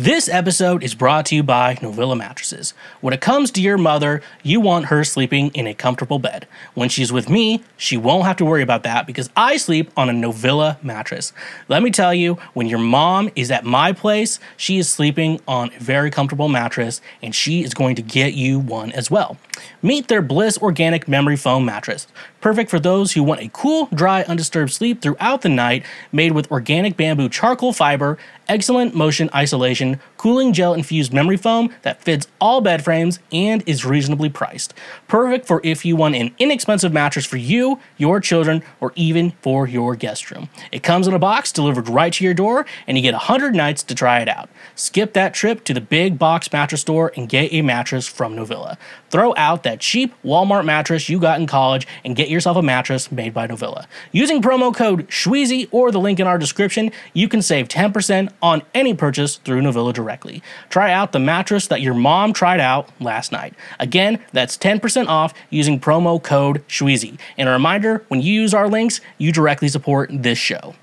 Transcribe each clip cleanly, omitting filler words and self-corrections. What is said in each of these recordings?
This episode is brought to you by Novilla Mattresses. When it comes to your mother, you want her sleeping in a comfortable bed. When she's with me, she won't have to worry about that because I sleep on a Novilla mattress. Let me tell you, when your mom is at my place, she is sleeping on a very comfortable mattress and she is going to get you one as well. Meet their Bliss Organic Memory Foam Mattress. Perfect for those who want a cool, dry, undisturbed sleep throughout the night, made with organic bamboo charcoal fiber, excellent motion isolation, cooling gel-infused memory foam that fits all bed frames and is reasonably priced. Perfect for if you want an inexpensive mattress for you, your children, or even for your guest room. It comes in a box delivered right to your door, and you get 100 nights to try it out. Skip that trip to the big box mattress store and get a mattress from Novilla. Throw out that cheap Walmart mattress you got in college and get yourself a mattress made by Novilla. Using promo code Schweezy or the link in our description, you can save 10% on any purchase through Novilla directly. Try out the mattress that your mom tried out last night. Again, that's 10% off using promo code Schweezy. And a reminder, when you use our links, you directly support this show.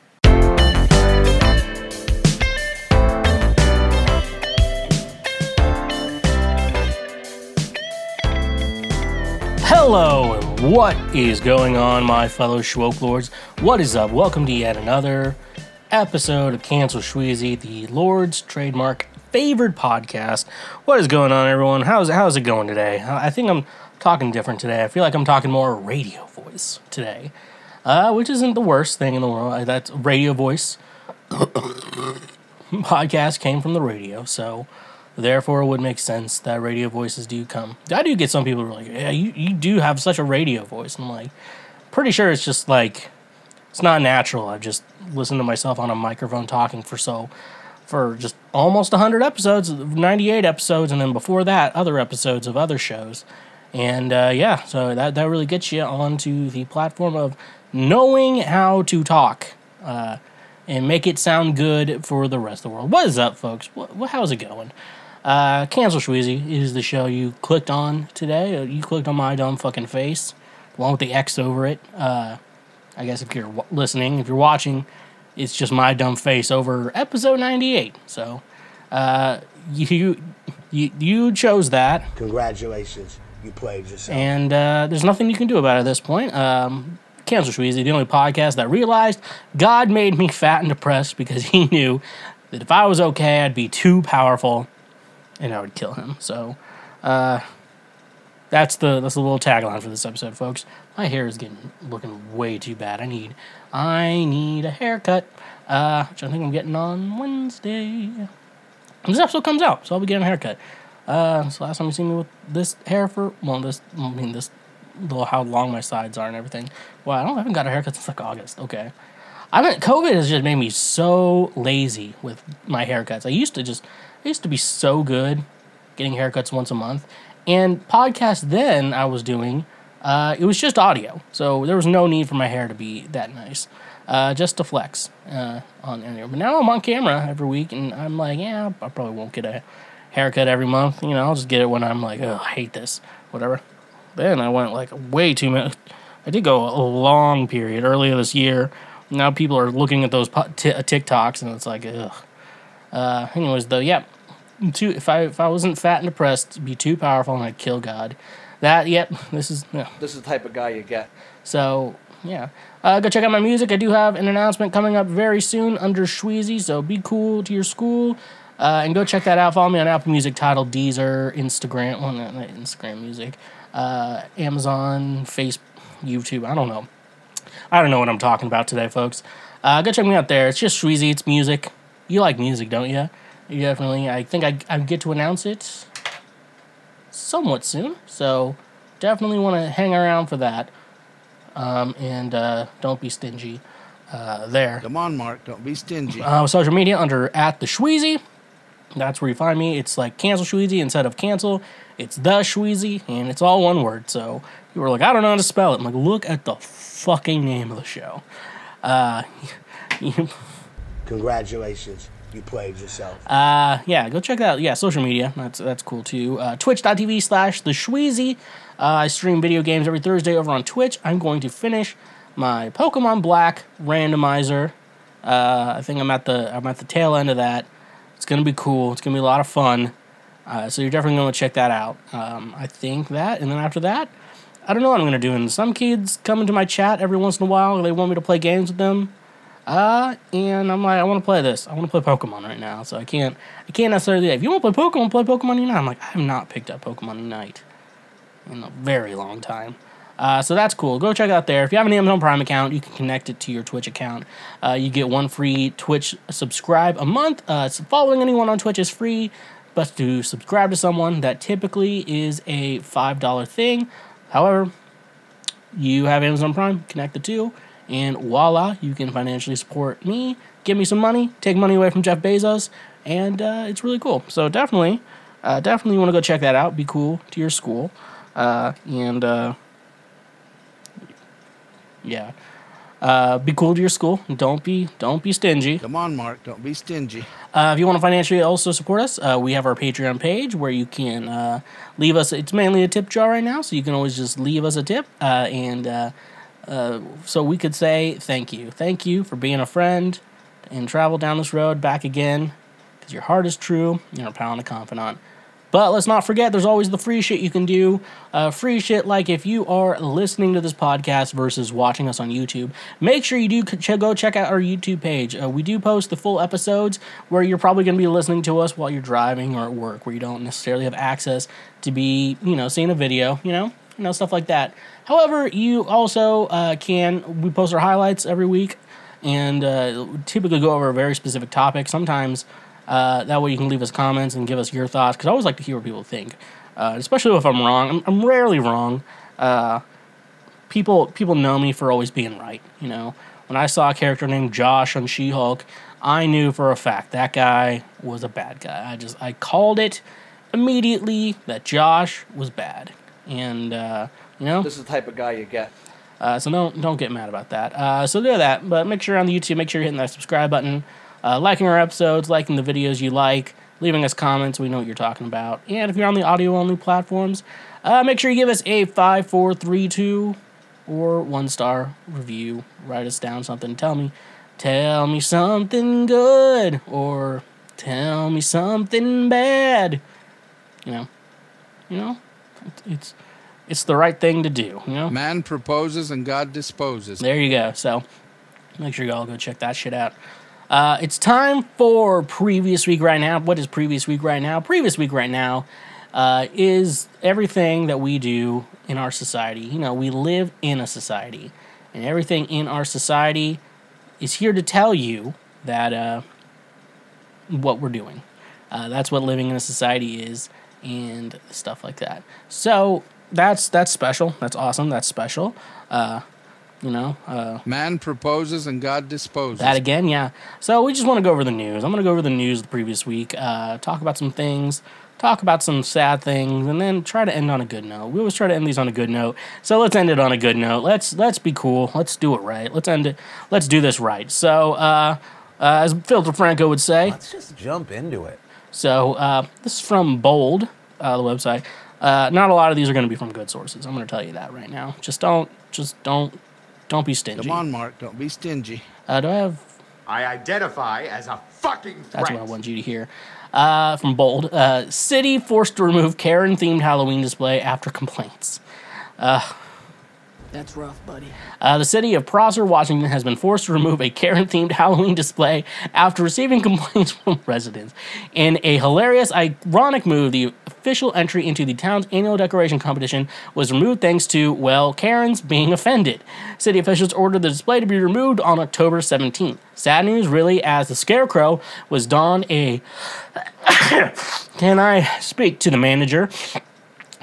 Hello, and what is going on, my fellow Schwoke Lords? What is up? Welcome to yet another episode of Cancel Schweezy, the Lord's trademark favorite podcast. What is going on, everyone? How's it going today? I think I'm talking different today. I feel like I'm talking more radio voice today, which isn't the worst thing in the world. That's radio voice. Podcast came from the radio, so therefore it would make sense that radio voices do come. I do get some people who are like, yeah, you do have such a radio voice. I'm like, pretty sure it's just like, it's not natural. I've just listened to myself on a microphone talking for just almost 100 episodes, 98 episodes, and then before that, other episodes of other shows. And yeah, so that really gets you onto the platform of knowing how to talk and make it sound good for the rest of the world. What is up, folks? How's it going? Cancel Schweezy is the show you clicked on today. You clicked on my dumb fucking face, along with the X over it. I guess if you're listening, if you're watching, it's just my dumb face over episode 98. So, you chose that. Congratulations, you played yourself. And there's nothing you can do about it at this point. Cancel Schweezy, the only podcast that realized God made me fat and depressed because he knew that if I was okay, I'd be too powerful, and I would kill him. So, that's the little tagline for this episode, folks. My hair is looking way too bad. I need a haircut, which I think I'm getting on Wednesday. This episode comes out, so I'll be getting a haircut. It's the last time you see me with this hair this little, how long my sides are and everything. Wow, I haven't got a haircut since like August. Okay. COVID has just made me so lazy with my haircuts. I used to be so good getting haircuts once a month. And podcast then I was doing, it was just audio. So there was no need for my hair to be that nice. Just to flex on there. But now I'm on camera every week, and I'm like, yeah, I probably won't get a haircut every month. You know, I'll just get it when I'm like, oh, I hate this, whatever. Then I went like way too much. I did go a long period earlier this year. Now people are looking at those TikToks, and it's like, ugh. Anyways, though, yeah. If I wasn't fat and depressed, it'd be too powerful and I'd kill God. This is the type of guy you get. So yeah, go check out my music. I do have an announcement coming up very soon under Schweezy, so be cool to your school, and go check that out. Follow me on Apple Music, Tidal, Deezer, Instagram, well, not Instagram Music, Amazon, Facebook, YouTube. I don't know what I'm talking about today, folks. Go check me out there. It's just Schweezy. It's music. You like music, don't you? Definitely. I think I get to announce it somewhat soon, so definitely want to hang around for that. And don't be stingy there. Come on, Mark. Don't be stingy. Social media under @theschweezy. That's where you find me. It's like Cancel Schweezy instead of cancel. It's the Schweezy, and it's all one word. So you were like, I don't know how to spell it. I'm like, look at the fucking name of the show. Congratulations. You played yourself. Yeah, go check that out. Yeah, social media. That's cool too. Twitch.tv/theschweezy. I stream video games every Thursday over on Twitch. I'm going to finish my Pokemon Black randomizer. I think I'm at the tail end of that. It's going to be cool. It's going to be a lot of fun. So you're definitely going to check that out. I think that, and then after that, I don't know what I'm going to do. And some kids come into my chat every once in a while. They want me to play games with them. And I'm like, I want to play this. I want to play Pokemon right now. So I can't necessarily do that. If you want to play Pokemon Unite. I'm like, I have not picked up Pokemon Unite in a very long time. So that's cool. Go check it out there. If you have an Amazon Prime account, you can connect it to your Twitch account. You get one free Twitch subscribe a month. Following anyone on Twitch is free, but to subscribe to someone, that typically is a $5 thing. However, you have Amazon Prime, connect the two, and voila, you can financially support me, give me some money, take money away from Jeff Bezos, and it's really cool. So definitely want to go check that out. Be cool to your school. Yeah. Be cool to your school. Don't be stingy. Come on, Mark. Don't be stingy. If you want to financially also support us, we have our Patreon page where you can leave us. It's mainly a tip jar right now, so you can always just leave us a tip. So we could say thank you. Thank you for being a friend and travel down this road back again because your heart is true. You're a pal and a confidant. But let's not forget, there's always the free shit you can do. Free shit like if you are listening to this podcast versus watching us on YouTube. Make sure you do go check out our YouTube page. We do post the full episodes where you're probably going to be listening to us while you're driving or at work, where you don't necessarily have access to be, seeing a video, stuff like that. However, you also we post our highlights every week and typically go over a very specific topic. Sometimes... that way you can leave us comments and give us your thoughts, because I always like to hear what people think, especially if I'm wrong. I'm rarely wrong. People know me for always being right, When I saw a character named Josh on She-Hulk, I knew for a fact that guy was a bad guy. I called it immediately that Josh was bad. And, This is the type of guy you get. So don't get mad about that. So do that, but make sure on the YouTube, make sure you're hitting that subscribe button. Liking our episodes, liking the videos you like, leaving us comments, we know what you're talking about. And if you're on the audio-only platforms, make sure you give us a 5, 4, 3, 2, or 1-star review. Write us down something. Tell me something good, or tell me something bad. It's the right thing to do. Man proposes and God disposes. There you go. So make sure you all go check that shit out. It's time for Previous Week Right Now. What is Previous Week Right Now? Previous Week Right Now is everything that we do in our society. We live in a society, and everything in our society is here to tell you that what we're doing. That's what living in a society is, and stuff like that. So that's special. That's awesome. That's special. Man proposes and God disposes. That again, yeah. So we just want to go over the news. I'm going to go over the news the previous week, talk about some things, talk about some sad things, and then try to end on a good note. We always try to end these on a good note. So let's end it on a good note. Let's be cool. Let's do it right. Let's end it. Let's do this right. So as Phil DeFranco would say, let's just jump into it. So this is from Bold, the website. Not a lot of these are going to be from good sources. I'm going to tell you that right now. Don't be stingy. Come on, Mark. Don't be stingy. I identify as a fucking threat. That's what I want you to hear. From Bold. City forced to remove Karen-themed Halloween display after complaints. That's rough, buddy. The city of Prosser, Washington, has been forced to remove a Karen-themed Halloween display after receiving complaints from residents. In a hilarious, ironic move, the official entry into the town's annual decoration competition was removed thanks to, Karens being offended. City officials ordered the display to be removed on October 17th. Sad news, really, as the scarecrow was donned a can I speak to the manager?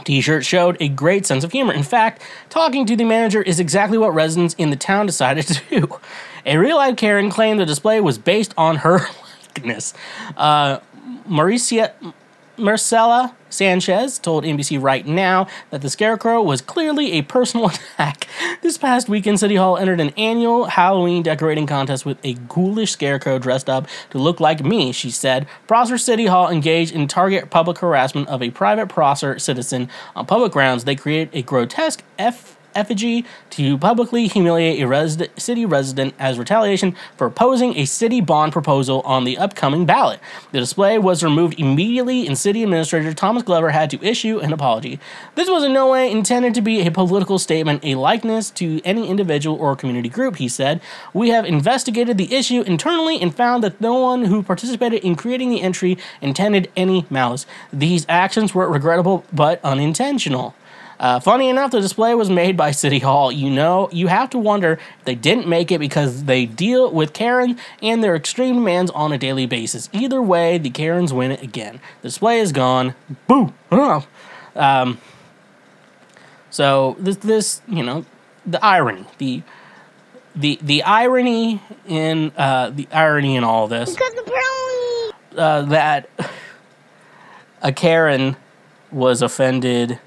T-shirt showed a great sense of humor. In fact, talking to the manager is exactly what residents in the town decided to do. A real-life Karen claimed the display was based on her likeness. Marcela Sanchez told NBC Right Now that the scarecrow was clearly a personal attack. This past weekend, City Hall entered an annual Halloween decorating contest with a ghoulish scarecrow dressed up to look like me, she said. Prosser City Hall engaged in target public harassment of a private Prosser citizen on public grounds. They created a grotesque effigy to publicly humiliate a city resident as retaliation for opposing a city bond proposal on the upcoming ballot. The display was removed immediately, and city administrator Thomas Glover had to issue an apology. This was in no way intended to be a political statement, a likeness to any individual or community group, he said. We have investigated the issue internally and found that no one who participated in creating the entry intended any malice. These actions were regrettable but unintentional. Funny enough, the display was made by City Hall. You know, you have to wonder if they didn't make it because they deal with Karens and their extreme demands on a daily basis. Either way, the Karens win it again. The display is gone. Boo! So this, you know, the irony, the irony in all this. Because the brownie. That a Karen was offended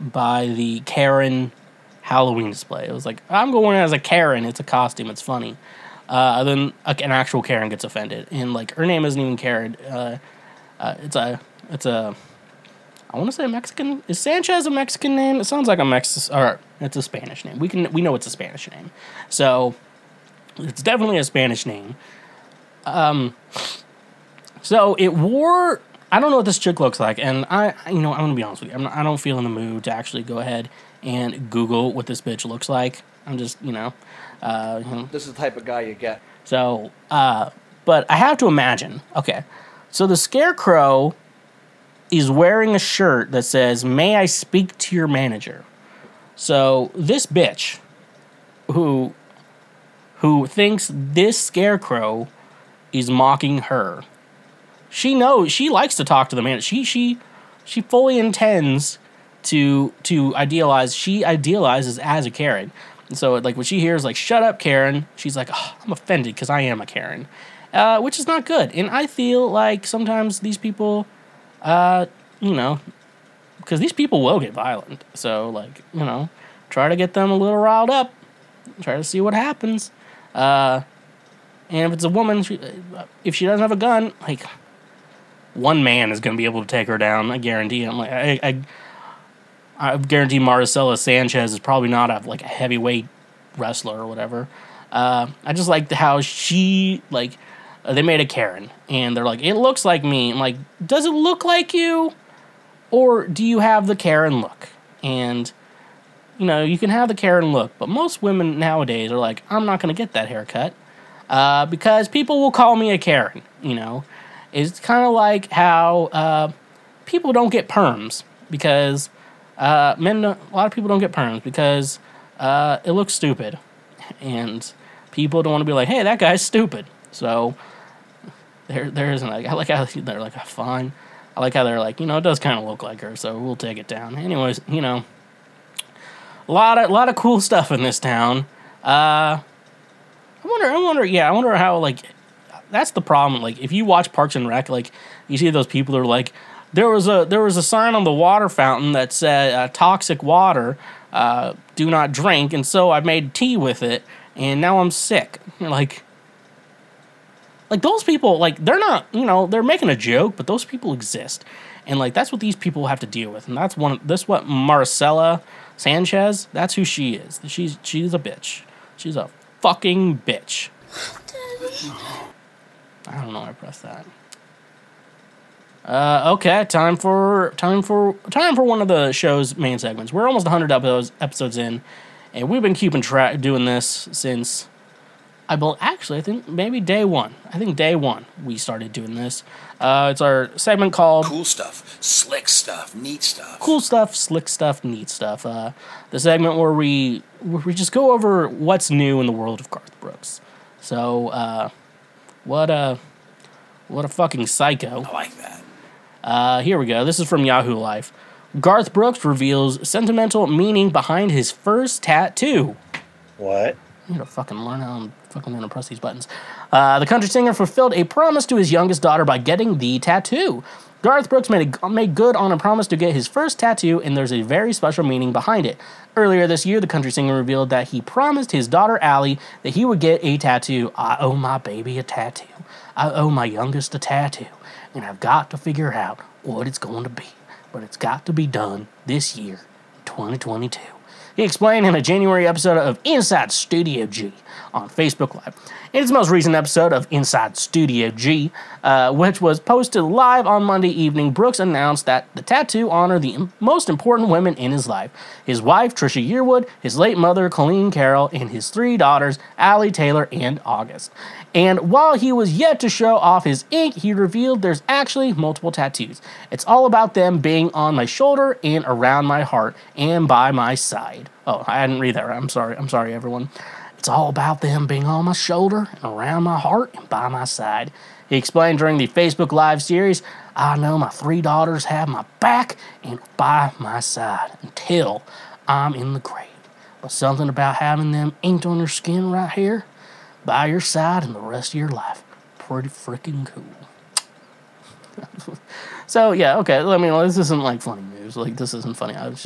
by the Karen Halloween display. It was like, I'm going as a Karen. It's a costume. It's funny. Then an actual Karen gets offended, and like her name isn't even Karen. It's a. I want to say Mexican. Is Sanchez a Mexican name? It sounds like a Mexican. Or it's a Spanish name. We know it's a Spanish name. So it's definitely a Spanish name. So it wore. I don't know what this chick looks like, and I'm gonna be honest with you. I don't feel in the mood to actually go ahead and Google what this bitch looks like. I'm just, this is the type of guy you get. So, but I have to imagine. Okay, so the Scarecrow is wearing a shirt that says, "May I speak to your manager?" So this bitch, who thinks this Scarecrow is mocking her. She knows she likes to talk to the man. She fully intends to idealize. She idealizes as a Karen. And so like when she hears like "Shut up, Karen," she's like, oh, I'm offended because I am a Karen, which is not good. And I feel like sometimes these people, because these people will get violent. So like try to get them a little riled up. Try to see what happens. And if it's a woman, if she doesn't have a gun, like. One man is going to be able to take her down. I guarantee it. I'm like, I guarantee Maricela Sanchez is probably not a heavyweight wrestler or whatever. I just liked how she they made a Karen and they're like, it looks like me. I'm like, does it look like you, or do you have the Karen look? And you can have the Karen look, but most women nowadays are like, I'm not going to get that haircut because people will call me a Karen. It's kind of like how people don't get perms because a lot of people don't get perms because it looks stupid. And people don't want to be like, hey, that guy's stupid. So there isn't I like how they're like, oh, fine. I like how they're like, it does kind of look like her, so we'll take it down. Anyways, a lot of cool stuff in this town. I wonder how that's the problem. If you watch Parks and Rec, you see those people that are like, there was a sign on the water fountain that said toxic water, do not drink, and so I made tea with it, and now I'm sick. You're like those people, they're not, they're making a joke, but those people exist, and that's what these people have to deal with, and that's what Maricela Sanchez. That's who she is. She's a bitch. She's a fucking bitch. I don't know why I pressed that. Okay, time for one of the show's main segments. We're almost 100 episodes in, and we've been keeping track doing this since I think maybe day one. I think day one we started doing this. It's our segment called Cool Stuff, Slick Stuff, Neat Stuff. Cool Stuff, Slick Stuff, Neat Stuff. The segment where we just go over what's new in the world of Garth Brooks. So, what a fucking psycho. I like that. Here we go. This is from Yahoo Life. Garth Brooks reveals sentimental meaning behind his first tattoo. What? I'm gonna fucking learn how I'm fucking gonna press these buttons. The country singer fulfilled a promise to his youngest daughter by getting the tattoo. Garth Brooks made good on a promise to get his first tattoo, and there's a very special meaning behind it. Earlier this year, the country singer revealed that he promised his daughter, Allie, that he would get a tattoo. I owe my baby a tattoo. I owe my youngest a tattoo. And I've got to figure out what it's going to be. But it's got to be done this year, 2022. He explained in a January episode of Inside Studio G on Facebook Live. In its most recent episode of Inside Studio G, which was posted live on Monday evening, Brooks announced that the tattoo honored the most important women in his life, his wife, Trisha Yearwood, his late mother, Colleen Carroll, and his three daughters, Allie, Taylor, and August. And while he was yet to show off his ink, he revealed there's actually multiple tattoos. It's all about them being on my shoulder and around my heart and by my side. Oh, I didn't read that right. I'm sorry, everyone. It's all about them being on my shoulder and around my heart and by my side. He explained during the Facebook Live series, I know my three daughters have my back and by my side until I'm in the grave. But something about having them inked on your skin right here, by your side and the rest of your life. Pretty freaking cool. So, yeah, okay. I mean, this isn't, like, funny news. Like, this isn't funny. I think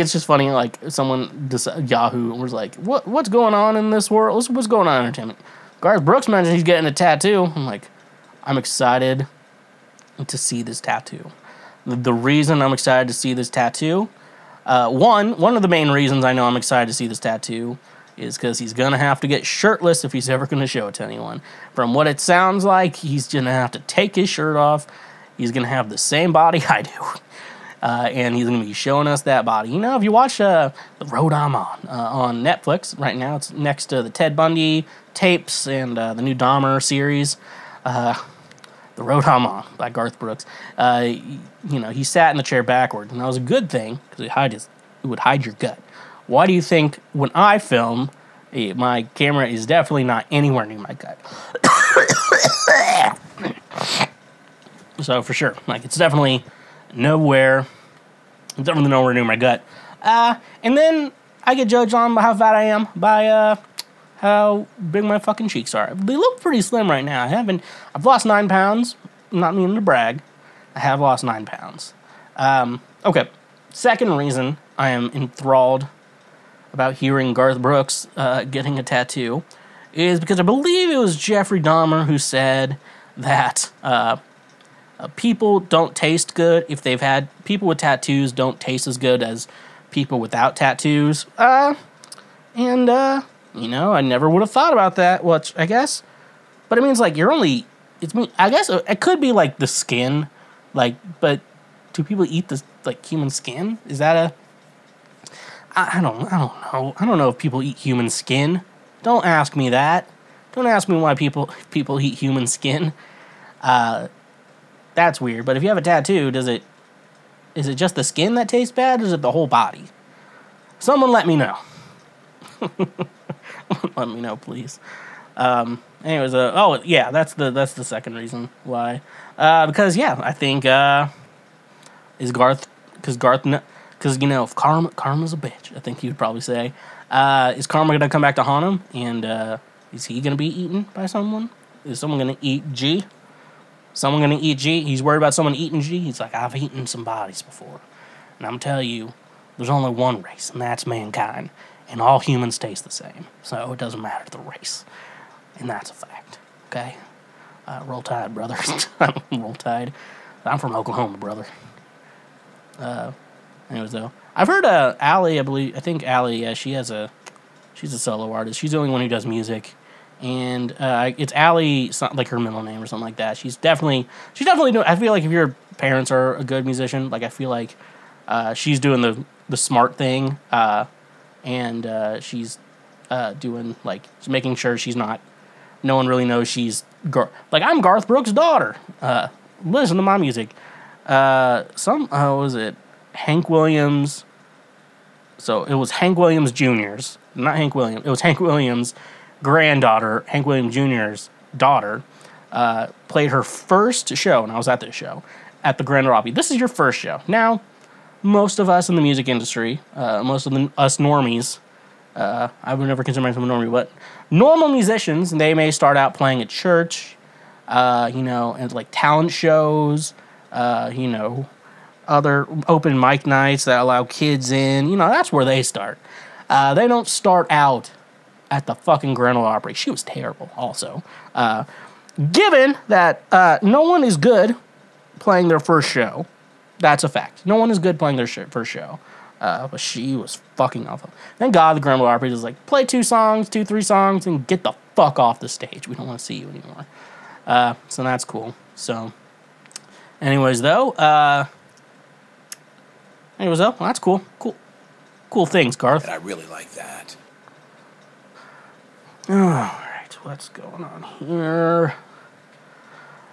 it's just funny, like, someone, Yahoo, was like, what's going on in this world? What's going on in entertainment? Garth Brooks mentioned he's getting a tattoo. I'm like, I'm excited to see this tattoo. The reason I'm excited to see this tattoo, one of the main reasons I know I'm excited to see this tattoo is because he's going to have to get shirtless if he's ever going to show it to anyone. From what it sounds like, he's going to have to take his shirt off. He's going to have the same body I do. And he's going to be showing us that body. You know, if you watch The Road I'm on Netflix right now, it's next to the Ted Bundy tapes and the new Dahmer series, The Road I'm On by Garth Brooks. You know, he sat in the chair backwards, and that was a good thing because it would hide your gut. Why do you think when I film, my camera is definitely not anywhere near my gut? So for sure, like, it's definitely nowhere near my gut. And then I get judged on how fat I am by how big my fucking cheeks are. They look pretty slim right now. I've lost 9 pounds. I'm not meaning to brag. I have lost 9 pounds. Okay. Second reason I am enthralled about hearing Garth Brooks getting a tattoo is because I believe it was Jeffrey Dahmer who said that people don't taste good if they've had people with tattoos don't taste as good as people without tattoos. You know, I never would have thought about that, which I guess, but it means like I guess it could be like the skin, like, but do people eat this like human skin? Is that a I don't know. I don't know if people eat human skin. Don't ask me that. Don't ask me why people eat human skin. That's weird. But if you have a tattoo, is it just the skin that tastes bad, or is it the whole body? Someone let me know. Let me know, please. Anyways, oh yeah, that's the second reason why. Because yeah, I think because, you know, if karma's a bitch, I think he would probably say, is karma going to come back to haunt him? And is he going to be eaten by someone? Is someone going to eat G? He's worried about someone eating G. He's like, I've eaten some bodies before. And I'm going to tell you, there's only one race, and that's mankind. And all humans taste the same. So it doesn't matter the race. And that's a fact. Okay? Roll Tide, brother. Roll Tide. I'm from Oklahoma, brother. Anyways, though, I've heard Allie, I think Allie, yeah, she's a solo artist. She's the only one who does music, and it's Allie, it's not like her middle name or something like that. She's definitely doing, I feel like if your parents are a good musician, like I feel like she's doing the smart thing, and she's doing, like, she's making sure she's not, no one really knows she's, like, I'm Garth Brooks' daughter, listen to my music. Was it Hank Williams? So it was Hank Williams Jr.'s, not Hank Williams. It was Hank Williams' granddaughter, Hank Williams Jr.'s daughter, played her first show, and I was at this show, at the Grand Ole Opry. This is your first show. Now, most of us in the music industry, us normies, I would never consider myself a normie, but normal musicians, they may start out playing at church, you know, and like talent shows, you know, other open mic nights that allow kids in. You know, that's where they start. They don't start out at the fucking Grand Ole Opry. She was terrible also. Given that no one is good playing their first show, that's a fact. No one is good playing their first show. But she was fucking awful. Thank God the Grand Ole Opry was like, play two, three songs, and get the fuck off the stage. We don't want to see you anymore. So that's cool. So, anyways, though, well, that's cool. Cool things, Garth. And I really like that. All right, what's going on here?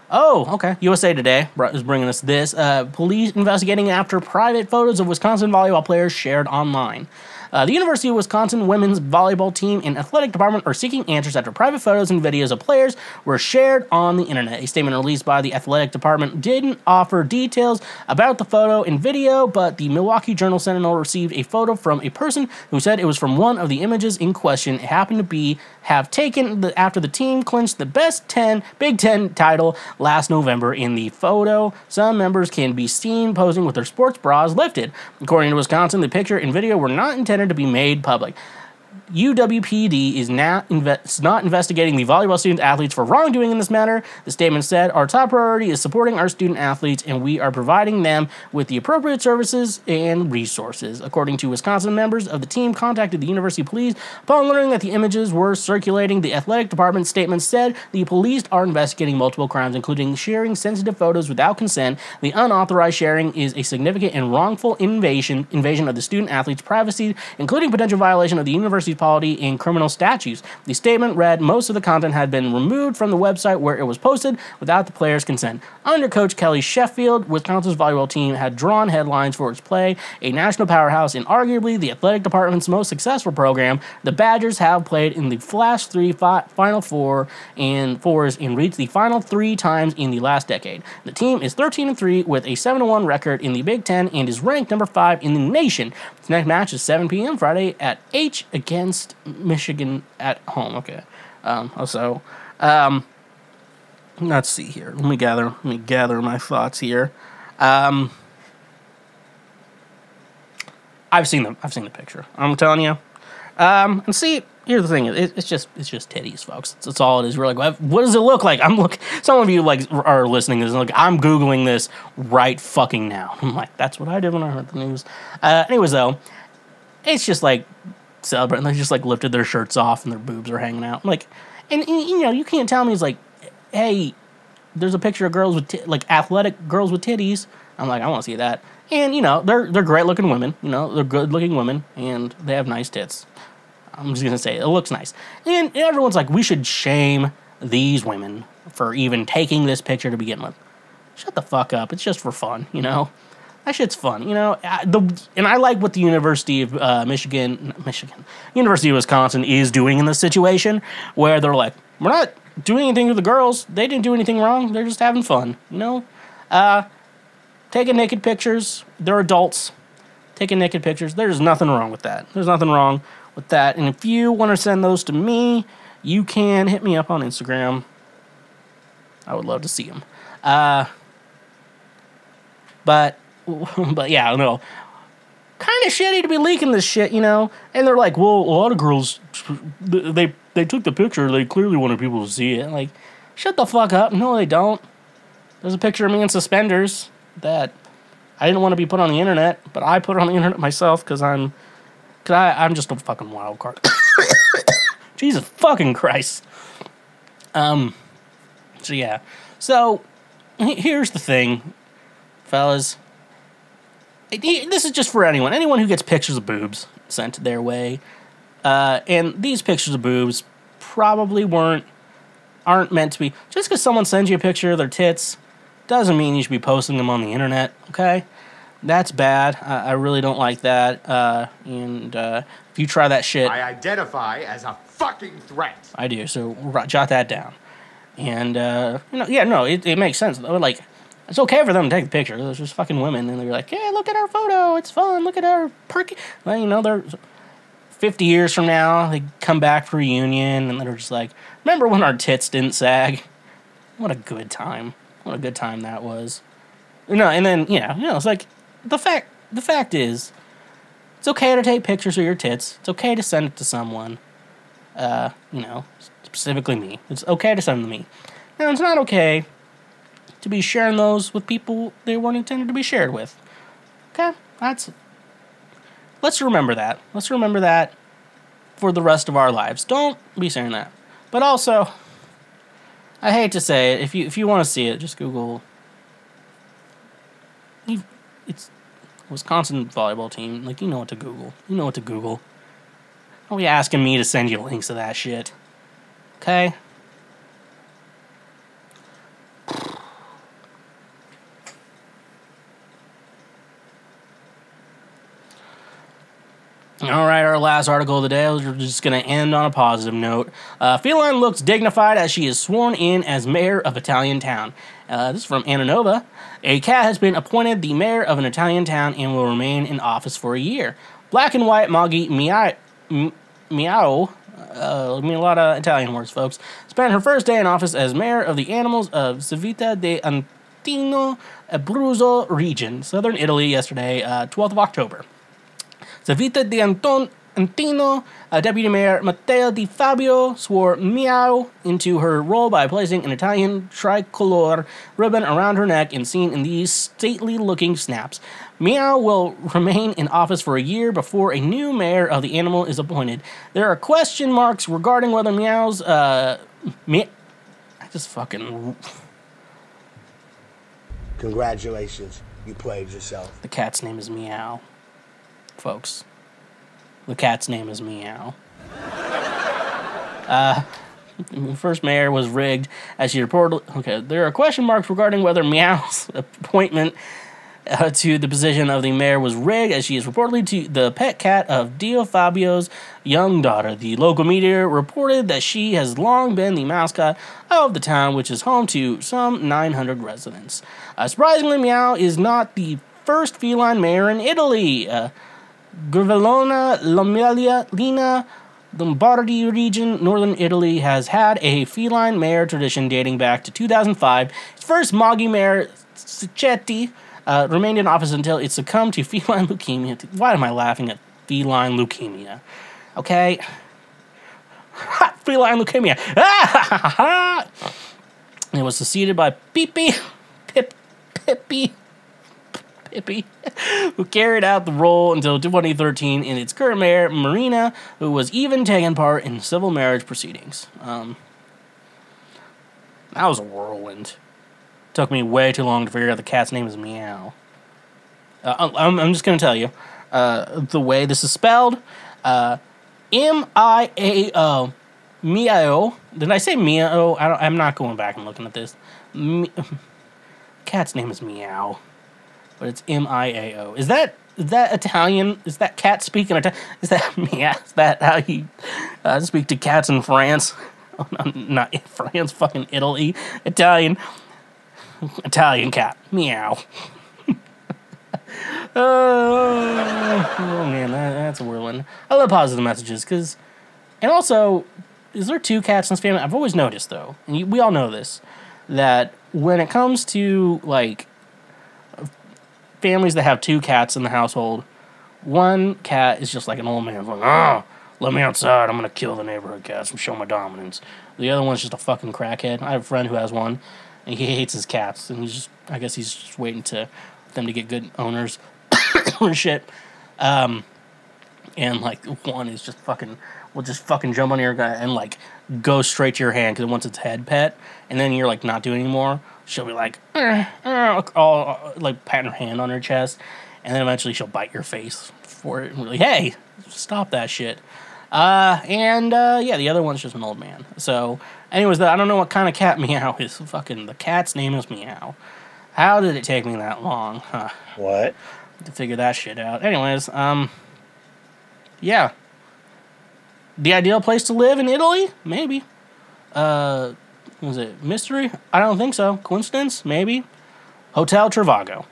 Oh, okay. USA Today is bringing us this. Police investigating after private photos of Wisconsin volleyball players shared online. The University of Wisconsin women's volleyball team and athletic department are seeking answers after private photos and videos of players were shared on the internet. A statement released by the athletic department didn't offer details about the photo and video, but the Milwaukee Journal-Sentinel received a photo from a person who said it was from one of the images in question. It happened to be after the team clinched the best Big Ten title last November. In the photo, some members can be seen posing with their sports bras lifted. According to Wisconsin, the picture and video were not intended to be made public. UWPD is not investigating the volleyball student-athletes for wrongdoing in this matter. The statement said, our top priority is supporting our student-athletes, and we are providing them with the appropriate services and resources. According to Wisconsin, members of the team contacted the university police. Upon learning that the images were circulating, the athletic department's statement said the police are investigating multiple crimes, including sharing sensitive photos without consent. The unauthorized sharing is a significant and wrongful invasion of the student-athlete's privacy, including potential violation of the university's polity and criminal statutes. The statement read, most of the content had been removed from the website where it was posted without the player's consent. Under Coach Kelly Sheffield, Wisconsin's volleyball team had drawn headlines for its play, a national powerhouse and arguably the athletic department's most successful program. The Badgers have played in the Flash 3 Final Four and Fours and reached the Final three times in the last decade. The team is 13-3 with a 7-1 record in the Big Ten and is ranked number 5 in the nation. The next match is 7 p.m. Friday at H against Michigan at home. Okay. Let's see here. Let me gather my thoughts here. I've seen the picture. I'm telling you. And see, here's the thing. It's just titties, folks. That's all it is. We're like, what does it look like? Some of you are listening to this. And I'm Googling this right fucking now. I'm like, that's what I did when I heard the news. Anyways, though, it's just like celebrating. They just like lifted their shirts off and their boobs are hanging out. I'm like, and you know, you can't tell me it's like, hey, there's a picture of girls with athletic girls with titties. I'm like, I want to see that. And you know, they're great looking women. You know, they're good looking women, and they have nice tits. I'm just gonna say it looks nice. And everyone's like, we should shame these women for even taking this picture to begin with. Shut the fuck up. It's just for fun, you know. That shit's fun, you know. I like what the University of University of Wisconsin is doing in this situation, where they're like, we're not doing anything to the girls. They didn't do anything wrong. They're just having fun, you know. Taking naked pictures. They're adults. Taking naked pictures. There's nothing wrong with that. There's nothing wrong with that. And if you want to send those to me, you can hit me up on Instagram. I would love to see them. But yeah, no, kind of shitty to be leaking this shit, you know. And they're like, well, a lot of girls, they took the picture. They clearly wanted people to see it. Like, shut the fuck up. No, they don't. There's a picture of me in suspenders that I didn't want to be put on the internet, but I put it on the internet myself because I'm just a fucking wild card. Jesus fucking Christ. So yeah. So here's the thing, fellas. This is just for anyone who gets pictures of boobs sent their way, and these pictures of boobs probably aren't meant to be. Just because someone sends you a picture of their tits doesn't mean you should be posting them on the internet. Okay, that's bad. I really don't like that. And if you try that shit, I identify as a fucking threat. I do. So jot that down. And it makes sense. Like, it's okay for them to take the picture. There's just fucking women, and they're like, "Hey, look at our photo. It's fun. Look at our perky." Well, you know, they're 50 years from now, they come back for reunion, and they're just like, "Remember when our tits didn't sag? What a good time! What a good time that was." You know, and then it's like the fact is, it's okay to take pictures of your tits. It's okay to send it to someone. Specifically me. It's okay to send them to me. Now, it's not okay to be sharing those with people they weren't intended to be shared with. Okay? That's Let's remember that. Let's remember that for the rest of our lives. Don't be saying that. But also, I hate to say it. If you want to see it, just Google. It's Wisconsin volleyball team. Like, you know what to Google. You know what to Google. Don't be asking me to send you links to that shit. Okay? All right, our last article of the day. We're just going to end on a positive note. Feline looks dignified as she is sworn in as mayor of Italian town. This is from Ananova. A cat has been appointed the mayor of an Italian town and will remain in office for a year. Black and white Moggy Meow, a lot of Italian words, folks, spent her first day in office as mayor of the animals of Civita d'Antino, Abruzzo region, southern Italy, yesterday, 12th of October. Civita d'Antino, Deputy Mayor Matteo Di Fabio swore Meow into her role by placing an Italian tricolor ribbon around her neck and seen in these stately-looking snaps. Meow will remain in office for a year before a new mayor of the animal is appointed. There are question marks regarding whether Meow's... Congratulations, you played yourself. The cat's name is Meow. Folks, the cat's name is Meow. First mayor was rigged as she reportedly... Okay, there are question marks regarding whether Meow's appointment to the position of the mayor was rigged, as she is reportedly the pet cat of Di Fabio's young daughter. The local media reported that she has long been the mascot of the town, which is home to some 900 residents. Surprisingly, Meow is not the first feline mayor in Italy. Gervalona, Lomelia, Lombardy region, northern Italy, has had a feline mayor tradition dating back to 2005. Its first Moggy mayor, Siccetti, remained in office until it succumbed to feline leukemia. Why am I laughing at feline leukemia? Okay. Ha! Feline leukemia. Ah! It was succeeded by Pippi, who carried out the role until 2013, and its current mayor, Marina, who was even taking part in civil marriage proceedings. That was a whirlwind. Took me way too long to figure out the cat's name is Meow. I'm just going to tell you the way this is spelled. M-I-A-O. Meow. Did I say Meow? I'm not going back and looking at this. Cat's name is Meow. But it's M-I-A-O. Is that Italian? Is that cat speaking Italian? Is that how you speak to cats in France? Oh, no, not in France, fucking Italy. Italian cat. Meow. Oh, man, that's a whirlwind. I love positive messages, because... And also, is there two cats in this family? I've always noticed, though, and we all know this, that when it comes to, like... families that have two cats in the household, one cat is just like an old man. It's like, oh, let me outside. I'm going to kill the neighborhood cats and show my dominance. The other one's just a fucking crackhead. I have a friend who has one, and he hates his cats, and he's just waiting to them to get good owners and shit. And, like, one is just fucking, will just fucking jump on your guy and, like, go straight to your hand because it wants its head pet, and then you're, like, not doing anymore. She'll be like, all, like, patting her hand on her chest, and then eventually she'll bite your face for it. And really, hey, stop that shit. Yeah, the other one's just an old man. So, anyways, I don't know what kind of cat Meow is. Fucking, the cat's name is Meow. How did it take me that long? Huh. What? To figure that shit out. Anyways, yeah. The ideal place to live in Italy? Maybe. Was it mystery? I don't think so. Coincidence? Maybe. Hotel Trivago.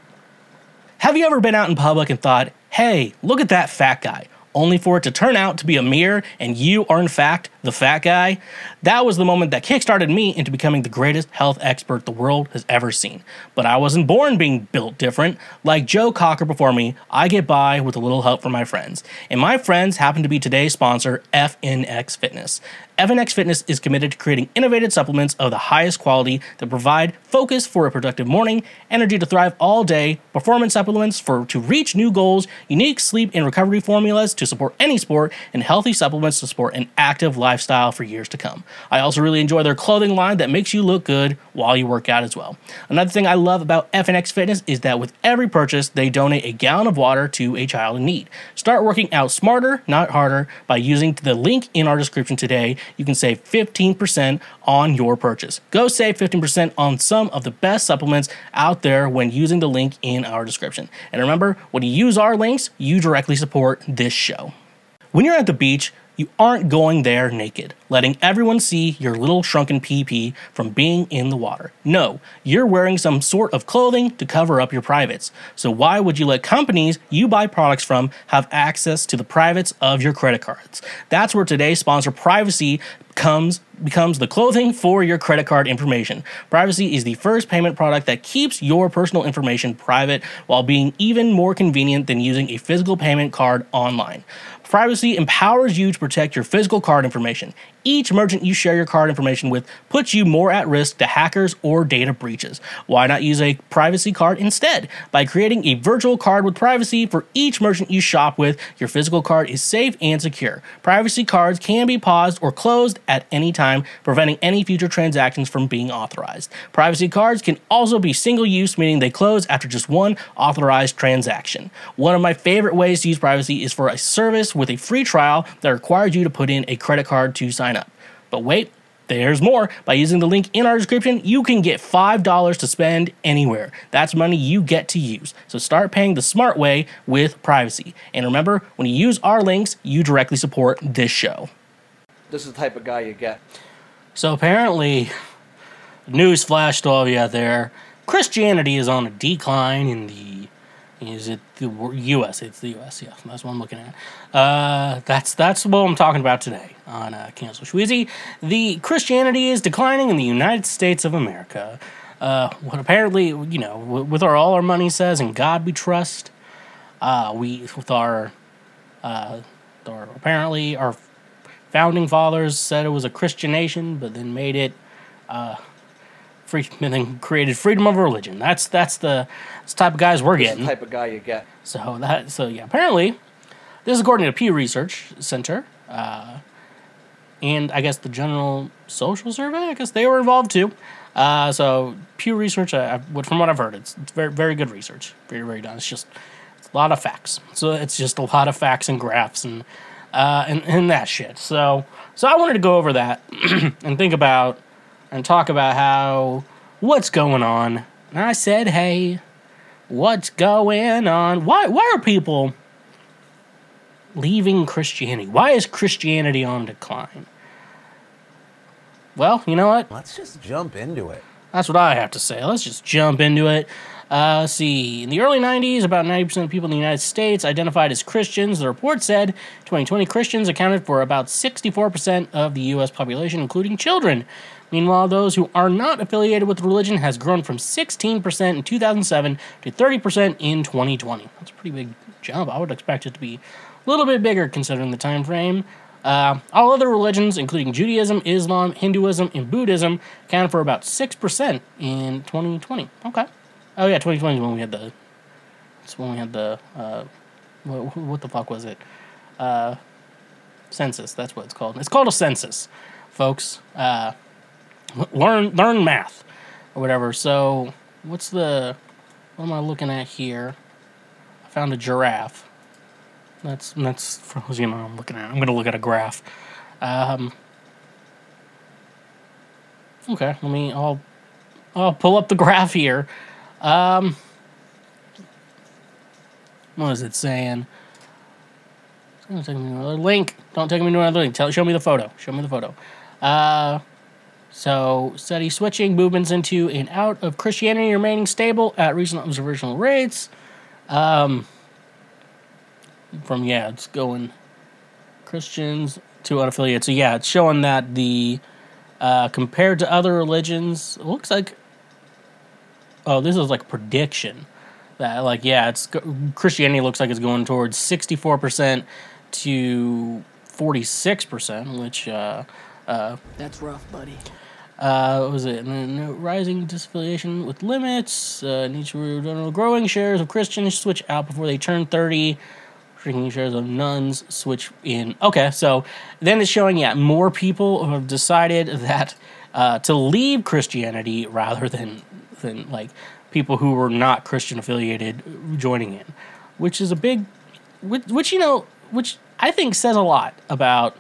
Have you ever been out in public and thought, hey, look at that fat guy, only for it to turn out to be a mirror and you are in fact the fat guy, that was the moment that kickstarted me into becoming the greatest health expert the world has ever seen. But I wasn't born being built different. Like Joe Cocker before me, I get by with a little help from my friends. And my friends happen to be today's sponsor, FNX Fitness. FNX Fitness is committed to creating innovative supplements of the highest quality that provide focus for a productive morning, energy to thrive all day, performance supplements to reach new goals, unique sleep and recovery formulas to support any sport, and healthy supplements to support an active lifestyle for years to come. I also really enjoy their clothing line that makes you look good while you work out as well. Another thing I love about FNX Fitness is that with every purchase, they donate a gallon of water to a child in need. Start working out smarter, not harder, by using the link in our description today. You can save 15% on your purchase. Go save 15% on some of the best supplements out there when using the link in our description. And remember, when you use our links, you directly support this show. When you're at the beach, you aren't going there naked, letting everyone see your little shrunken PP from being in the water. No, you're wearing some sort of clothing to cover up your privates. So why would you let companies you buy products from have access to the privates of your credit cards? That's where today's sponsor, Privacy, becomes the clothing for your credit card information. Privacy is the first payment product that keeps your personal information private while being even more convenient than using a physical payment card online. Privacy empowers you to protect your physical card information. Each merchant you share your card information with puts you more at risk to hackers or data breaches. Why not use a privacy card instead? By creating a virtual card with Privacy for each merchant you shop with, your physical card is safe and secure. Privacy cards can be paused or closed at any time, preventing any future transactions from being authorized. Privacy cards can also be single-use, meaning they close after just one authorized transaction. One of my favorite ways to use Privacy is for a service with a free trial that requires you to put in a credit card to sign up. But wait, there's more. By using the link in our description, you can get $5 to spend anywhere. That's money you get to use. So start paying the smart way with Privacy. And remember, when you use our links, you directly support this show. This is the type of guy you get. So apparently, news flash to all of you out there, Christianity is on a decline in the... Is it the U.S.? It's the U.S., yeah. That's what I'm looking at. That's what I'm talking about today on Cancel Schweezy. The Christianity is declining in the United States of America. What apparently, you know, with all our money says, in God we trust, apparently our founding fathers said it was a Christian nation, but then made it... and then created freedom of religion. That's the type of guys we're getting. That's the type of guy you get. So yeah. Apparently, this is according to Pew Research Center, and I guess the General Social Survey. I guess they were involved too. So Pew Research, from what I've heard, it's very, very good research. Very, very done. It's a lot of facts. So it's just a lot of facts and graphs and that shit. So I wanted to go over that and think about. And talk about what's going on. And I said, hey, what's going on? Why are people leaving Christianity? Why is Christianity on decline? Well, you know what? Let's just jump into it. That's what I have to say. Let's just jump into it. Let's see. In the early 90s, about 90% of people in the United States identified as Christians. The report said 2020 Christians accounted for about 64% of the U.S. population, including children. Meanwhile, those who are not affiliated with religion has grown from 16% in 2007 to 30% in 2020. That's a pretty big jump. I would expect it to be a little bit bigger considering the time frame. All other religions, including Judaism, Islam, Hinduism, and Buddhism, accounted for about 6% in 2020. Okay. Oh yeah, 2020 is when we had the. It's when we had the. What the fuck was it? Census. That's what it's called. It's called a census, folks. Learn math, or whatever. So, what am I looking at here? I found a giraffe. That's frozen. I'm looking at. I'm gonna look at a graph. Okay, let me. I'll pull up the graph here. What is it saying? It's gonna take me to another link. Don't take me to another link. Show me the photo. So, steady switching movements into and out of Christianity remaining stable at recent observational rates. Christians to unaffiliated. So yeah, it's showing that the compared to other religions, it looks like. Oh, this is like a prediction that like yeah, it's Christianity looks like it's going towards 64% to 46%, which that's rough, buddy. What was it? Rising disaffiliation with limits. Growing shares of Christians switch out before they turn 30. Shrinking shares of nuns switch in. Okay, so then it's showing, yeah, more people have decided that to leave Christianity rather than like people who were not Christian affiliated joining in, which is a big, which I think says a lot about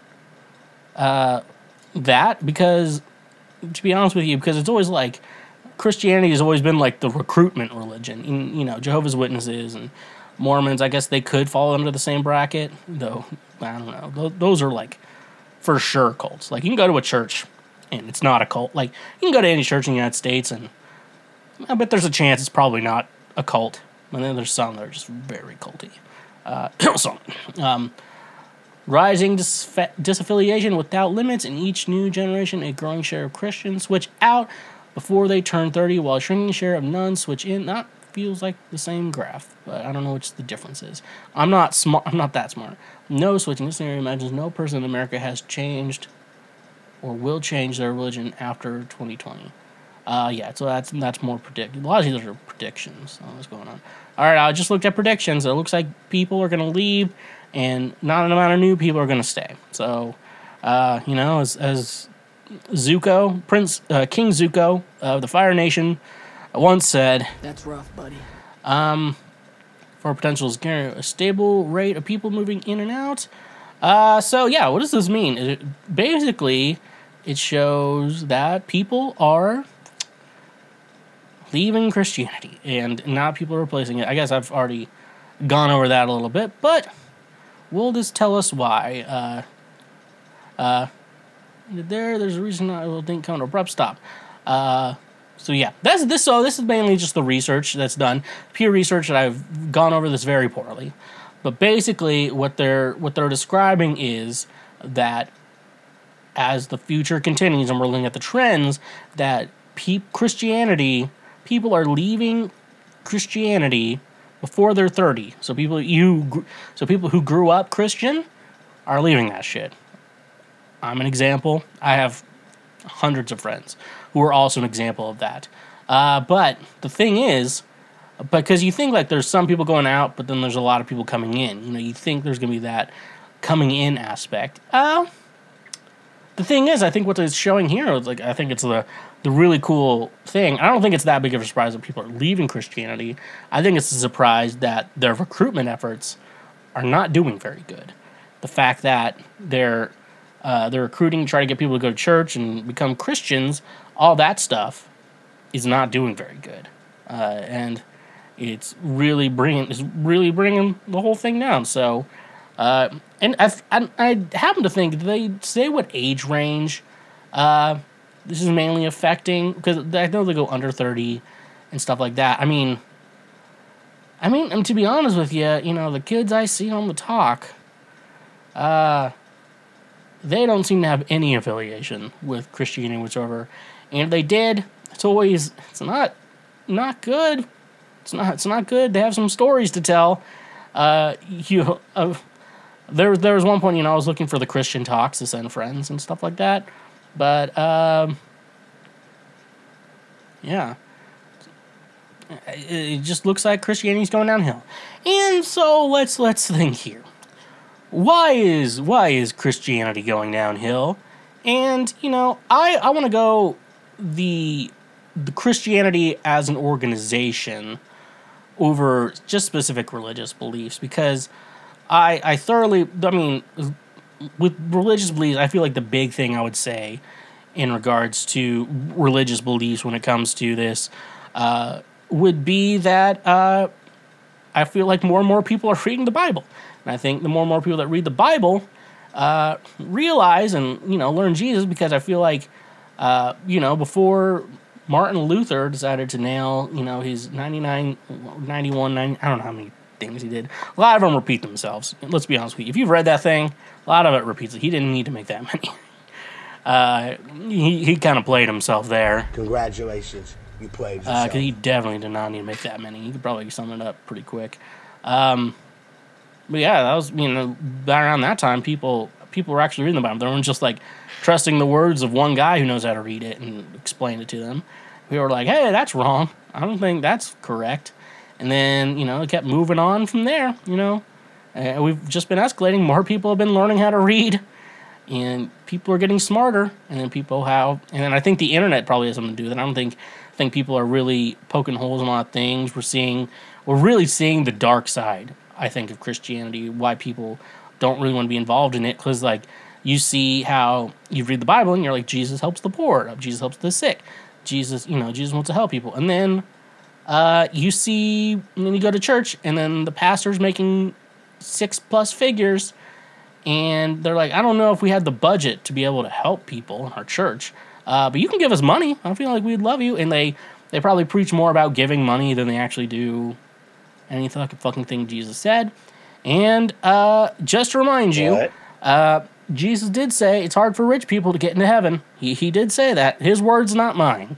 that because. To be honest with you, because it's always like Christianity has always been like the recruitment religion. And, you know, Jehovah's Witnesses and Mormons, I guess they could fall under the same bracket, though, I don't know. Those are like for sure cults. Like, you can go to a church and it's not a cult. Like, you can go to any church in the United States and I bet there's a chance it's probably not a cult. And then there's some that are just very culty. Rising disaffiliation without limits in each new generation, a growing share of Christians switch out before they turn 30, while a shrinking share of nuns switch in. That feels like the same graph, but I don't know what the difference is. I'm not that smart. No switching. This scenario imagines no person in America has changed or will change their religion after 2020. Yeah, so that's more predictive. A lot of these are predictions on what's going on. All right, I just looked at predictions. It looks like people are going to leave, and not an amount of new people are going to stay. So, you know, as Zuko, King Zuko of the Fire Nation once said... That's rough, buddy. For potential is a stable rate of people moving in and out. So, yeah, what does this mean? Basically, it shows that people are leaving Christianity, and not people are replacing it. I guess I've already gone over that a little bit, but... Will this tell us why? There's a reason I will think come to an abrupt stop. So yeah, that's this. So this is mainly just the research that's done, Pew Research, that I've gone over this very poorly. But basically, what they're describing is that as the future continues, and we're looking at the trends that people are leaving Christianity before they're 30. So people who grew up Christian are leaving that shit. I'm an example. I have hundreds of friends who are also an example of that. But the thing is, because you think like there's some people going out, but then there's a lot of people coming in. You know, you think there's going to be that coming in aspect. The thing is, I think what it's showing here is like, I think it's the really cool thing. I don't think it's that big of a surprise that people are leaving Christianity. I think it's a surprise that their recruitment efforts are not doing very good. The fact that they're recruiting, trying to get people to go to church and become Christians, all that stuff is not doing very good, and it's really bringing the whole thing down. So. And I happen to think they say what age range this is mainly affecting, because I know they go under 30 and stuff like that. I mean, to be honest with you, you know, the kids I see on the talk, they don't seem to have any affiliation with Christianity whatsoever. And if they did, it's not good. It's not good. They have some stories to tell. There was one point, you know, I was looking for the Christian talks to send friends and stuff like that. But, yeah. It just looks like Christianity's going downhill. And so let's think here. Why is Christianity going downhill? And, you know, I want to go the Christianity as an organization over just specific religious beliefs, because... I thoroughly, I mean, with religious beliefs, I feel like the big thing I would say in regards to religious beliefs when it comes to this would be that I feel like more and more people are reading the Bible. And I think the more and more people that read the Bible realize and, you know, learn Jesus, because I feel like, you know, before Martin Luther decided to nail, you know, his 91, I don't know how many things he did. A lot of them repeat themselves. Let's be honest with you. If you've read that thing, a lot of it repeats. He didn't need to make that many. He kind of played himself there. Congratulations. You played yourself. Because he definitely did not need to make that many. You could probably sum it up pretty quick. But yeah, that was, you know, back around that time, people were actually reading the Bible. They weren't just like trusting the words of one guy who knows how to read it and explain it to them. People were like, hey, that's wrong. I don't think that's correct. And then, you know, it kept moving on from there, you know. And we've just been escalating. More people have been learning how to read. And people are getting smarter. And then people have... And then I think the internet probably has something to do with it. I don't think people are really poking holes in a lot of things. We're really seeing the dark side, I think, of Christianity, why people don't really want to be involved in it, because, like, you see how you read the Bible, and you're like, Jesus helps the poor, Jesus helps the sick, Jesus wants to help people, and then you go to church, and then the pastor's making 6+ figures, and they're like, I don't know if we had the budget to be able to help people in our church, but you can give us money, I feel like we'd love you, and they probably preach more about giving money than they actually do any fucking thing Jesus said. And just to remind you, Jesus did say it's hard for rich people to get into heaven. He did say that. His words, not mine.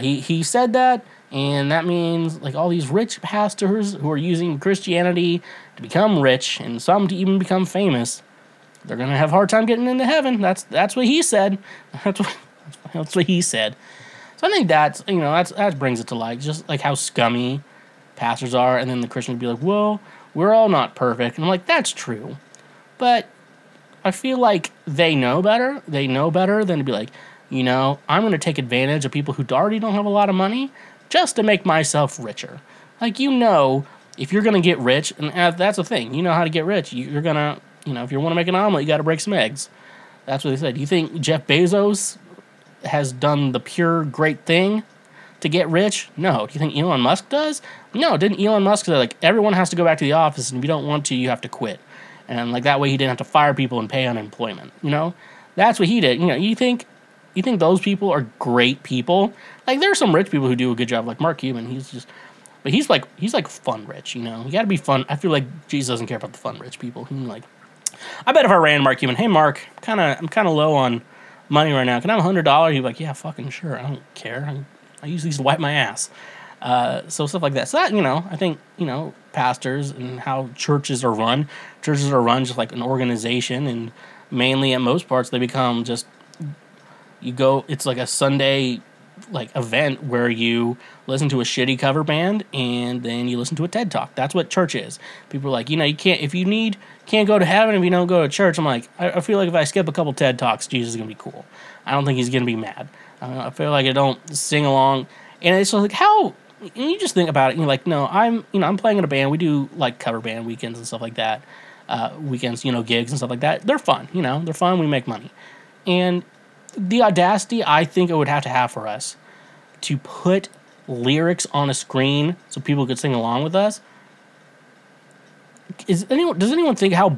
He said that, and that means like all these rich pastors who are using Christianity to become rich and some to even become famous, they're going to have a hard time getting into heaven. That's what he said. That's what he said. So I think that brings it to light, just like how scummy pastors are, and then the Christians would be like, well, we're all not perfect. And I'm like, that's true. But I feel like they know better. They know better than to be like, you know, I'm going to take advantage of people who already don't have a lot of money just to make myself richer. Like, you know, if you're going to get rich, and that's the thing, you know how to get rich. You're going to, you know, if you want to make an omelet, you got to break some eggs. That's what they said. You think Jeff Bezos has done the pure great thing to get rich? No. Do you think Elon Musk does? No. Didn't Elon Musk say, like, everyone has to go back to the office, and if you don't want to, you have to quit. And, like, that way he didn't have to fire people and pay unemployment, you know? That's what he did. You know, you think those people are great people? Like, there's some rich people who do a good job, like Mark Cuban. He's fun rich, you know? You gotta be fun. I feel like Jesus doesn't care about the fun rich people. He, like, I bet if I ran Mark Cuban, hey, Mark, I'm kind of low on money right now. Can I have $100? He'd be like, yeah, fucking sure. I don't care. I use these to wipe my ass. So stuff like that. So that, you know, I think, you know, pastors and how churches are run. Churches are run just like an organization, and mainly at most parts they become just, you go, it's like a Sunday, like, event where you listen to a shitty cover band and then you listen to a TED Talk. That's what church is. People are like, you know, you can't go to heaven if you don't go to church. I'm like, I feel like if I skip a couple TED Talks, Jesus is going to be cool. I don't think he's going to be mad. I feel like I don't sing along, and it's like, how? And you just think about it, and you're like, no, I'm playing in a band. We do like cover band weekends and stuff like that, weekends, you know, gigs and stuff like that. They're fun, you know, they're fun. We make money, and the audacity I think it would have to have for us to put lyrics on a screen so people could sing along with us. Does anyone think how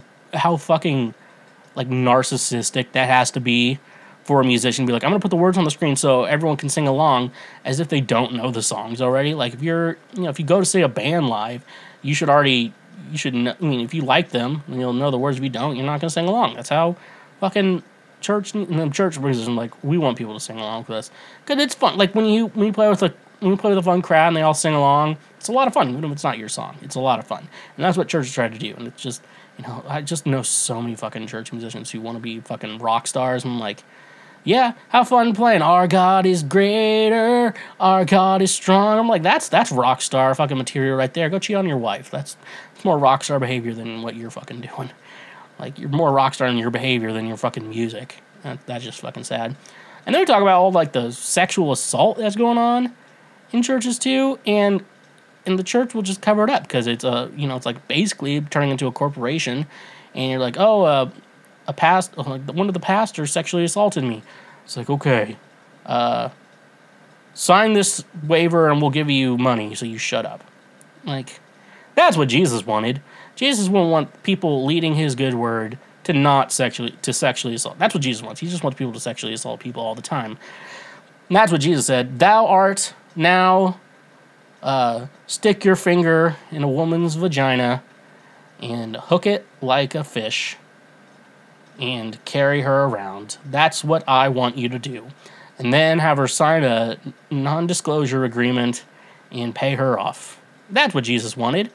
fucking like narcissistic that has to be? For a musician to be like, I'm going to put the words on the screen so everyone can sing along as if they don't know the songs already. Like, if you're, you know, if you go to see a band live, you should know, I mean, if you like them, you'll know the words. If you don't, you're not going to sing along. That's how fucking church, and then church brings us in, like, we want people to sing along with us. Because it's fun. Like, when you play with a fun crowd and they all sing along, it's a lot of fun. Even if it's not your song, it's a lot of fun. And that's what churches try to do. And it's just, you know, I just know so many fucking church musicians who want to be fucking rock stars. And I'm like, yeah, have fun playing. Our God is greater. Our God is strong. I'm like, that's rock star fucking material right there. Go cheat on your wife. That's more rock star behavior than what you're fucking doing. Like, you're more rock star in your behavior than your fucking music. That's just fucking sad. And then we talk about all, like, the sexual assault that's going on in churches too, and the church will just cover it up because it's a, you know, it's like basically turning into a corporation, and you're like, oh, one of the pastors sexually assaulted me. It's like, okay, sign this waiver and we'll give you money so you shut up. Like, that's what Jesus wanted. Jesus wouldn't want people leading his good word to not sexually assault. That's what Jesus wants. He just wants people to sexually assault people all the time. And that's what Jesus said. Thou art now Stick your finger in a woman's vagina and hook it like a fish and carry her around. That's what I want you to do. And then have her sign a non-disclosure agreement and pay her off. That's what Jesus wanted.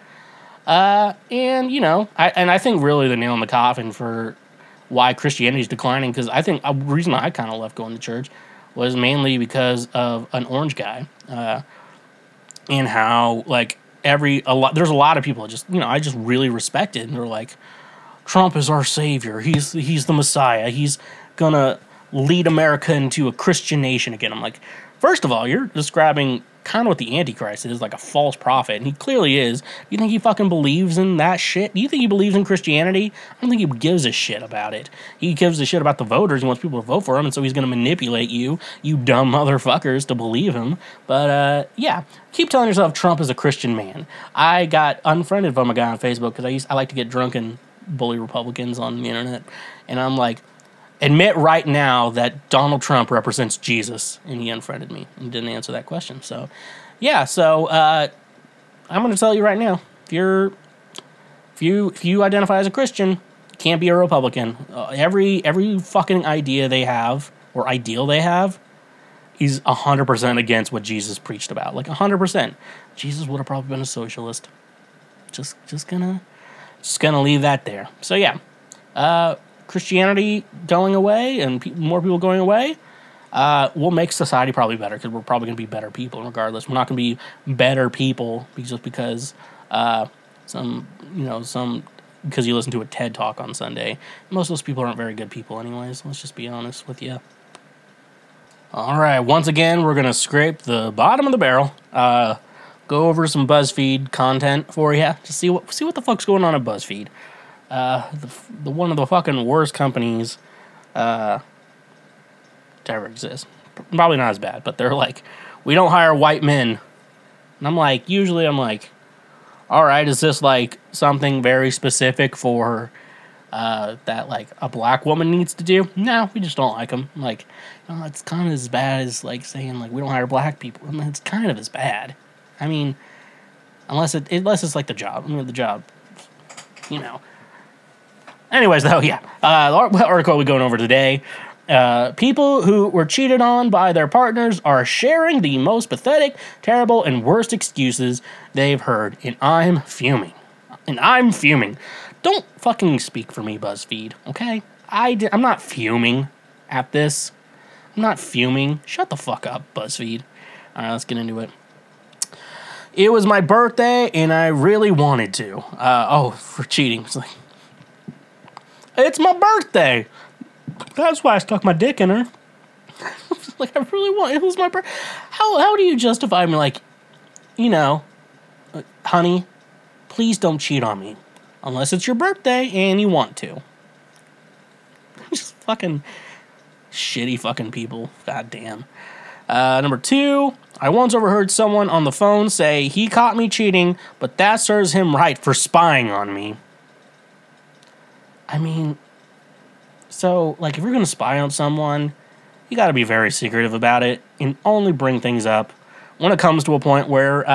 And, you know, I think really the nail in the coffin for why Christianity is declining, because I think the reason I kind of left going to church was mainly because of an orange guy, and how, like, there's a lot of people just, you know, I just really respected, and they're like, Trump is our savior. He's the Messiah. He's going to lead America into a Christian nation again. I'm like, first of all, you're describing kind of what the Antichrist is, like a false prophet, and he clearly is. You think he fucking believes in that shit? Do you think he believes in Christianity? I don't think he gives a shit about it. He gives a shit about the voters and wants people to vote for him, and so he's going to manipulate you dumb motherfuckers, to believe him. But, yeah, keep telling yourself Trump is a Christian man. I got unfriended from a guy on Facebook because I like to get drunk and bully Republicans on the internet, and I'm like, admit right now that Donald Trump represents Jesus, and he unfriended me and didn't answer that question. So, yeah. So I'm going to tell you right now: if you identify as a Christian, can't be a Republican. Every fucking idea they have or ideal they have is 100% against what Jesus preached about. Like 100%. Jesus would have probably been a socialist. Just gonna leave that there. So yeah. Christianity going away and more people going away will make society probably better, because we're probably going to be better people regardless. We're not going to be better people just because because you listen to a TED Talk on Sunday. Most of those people aren't very good people anyways. Let's just be honest with you. All right. Once again, we're going to scrape the bottom of the barrel. Go over some BuzzFeed content for you. Just see what the fuck's going on at BuzzFeed. The one of the fucking worst companies to ever exist. Probably not as bad, but they're like, we don't hire white men. And I'm like, usually I'm like, all right, is this like something very specific for that like a black woman needs to do? No, we just don't like them. I'm like, no, it's kind of as bad as like saying like we don't hire black people. I mean, it's kind of as bad. I mean, unless it's like the job. I mean, the job, you know. Anyways, though, yeah, the article we're going over today, people who were cheated on by their partners are sharing the most pathetic, terrible, and worst excuses they've heard, and I'm fuming. Don't fucking speak for me, BuzzFeed, okay? I'm not fuming at this. I'm not fuming. Shut the fuck up, BuzzFeed. All right, let's get into it. It was my birthday, and I really wanted to. For cheating. It's like, it's my birthday. That's why I stuck my dick in her. Like, I really want... It was my birthday. How do you justify me, like, you know, honey, please don't cheat on me. Unless it's your birthday and you want to. Just fucking shitty fucking people. God damn. Number two, I once overheard someone on the phone say he caught me cheating, but that serves him right for spying on me. I mean, so, like, if you're going to spy on someone, you got to be very secretive about it and only bring things up when it comes to a point where,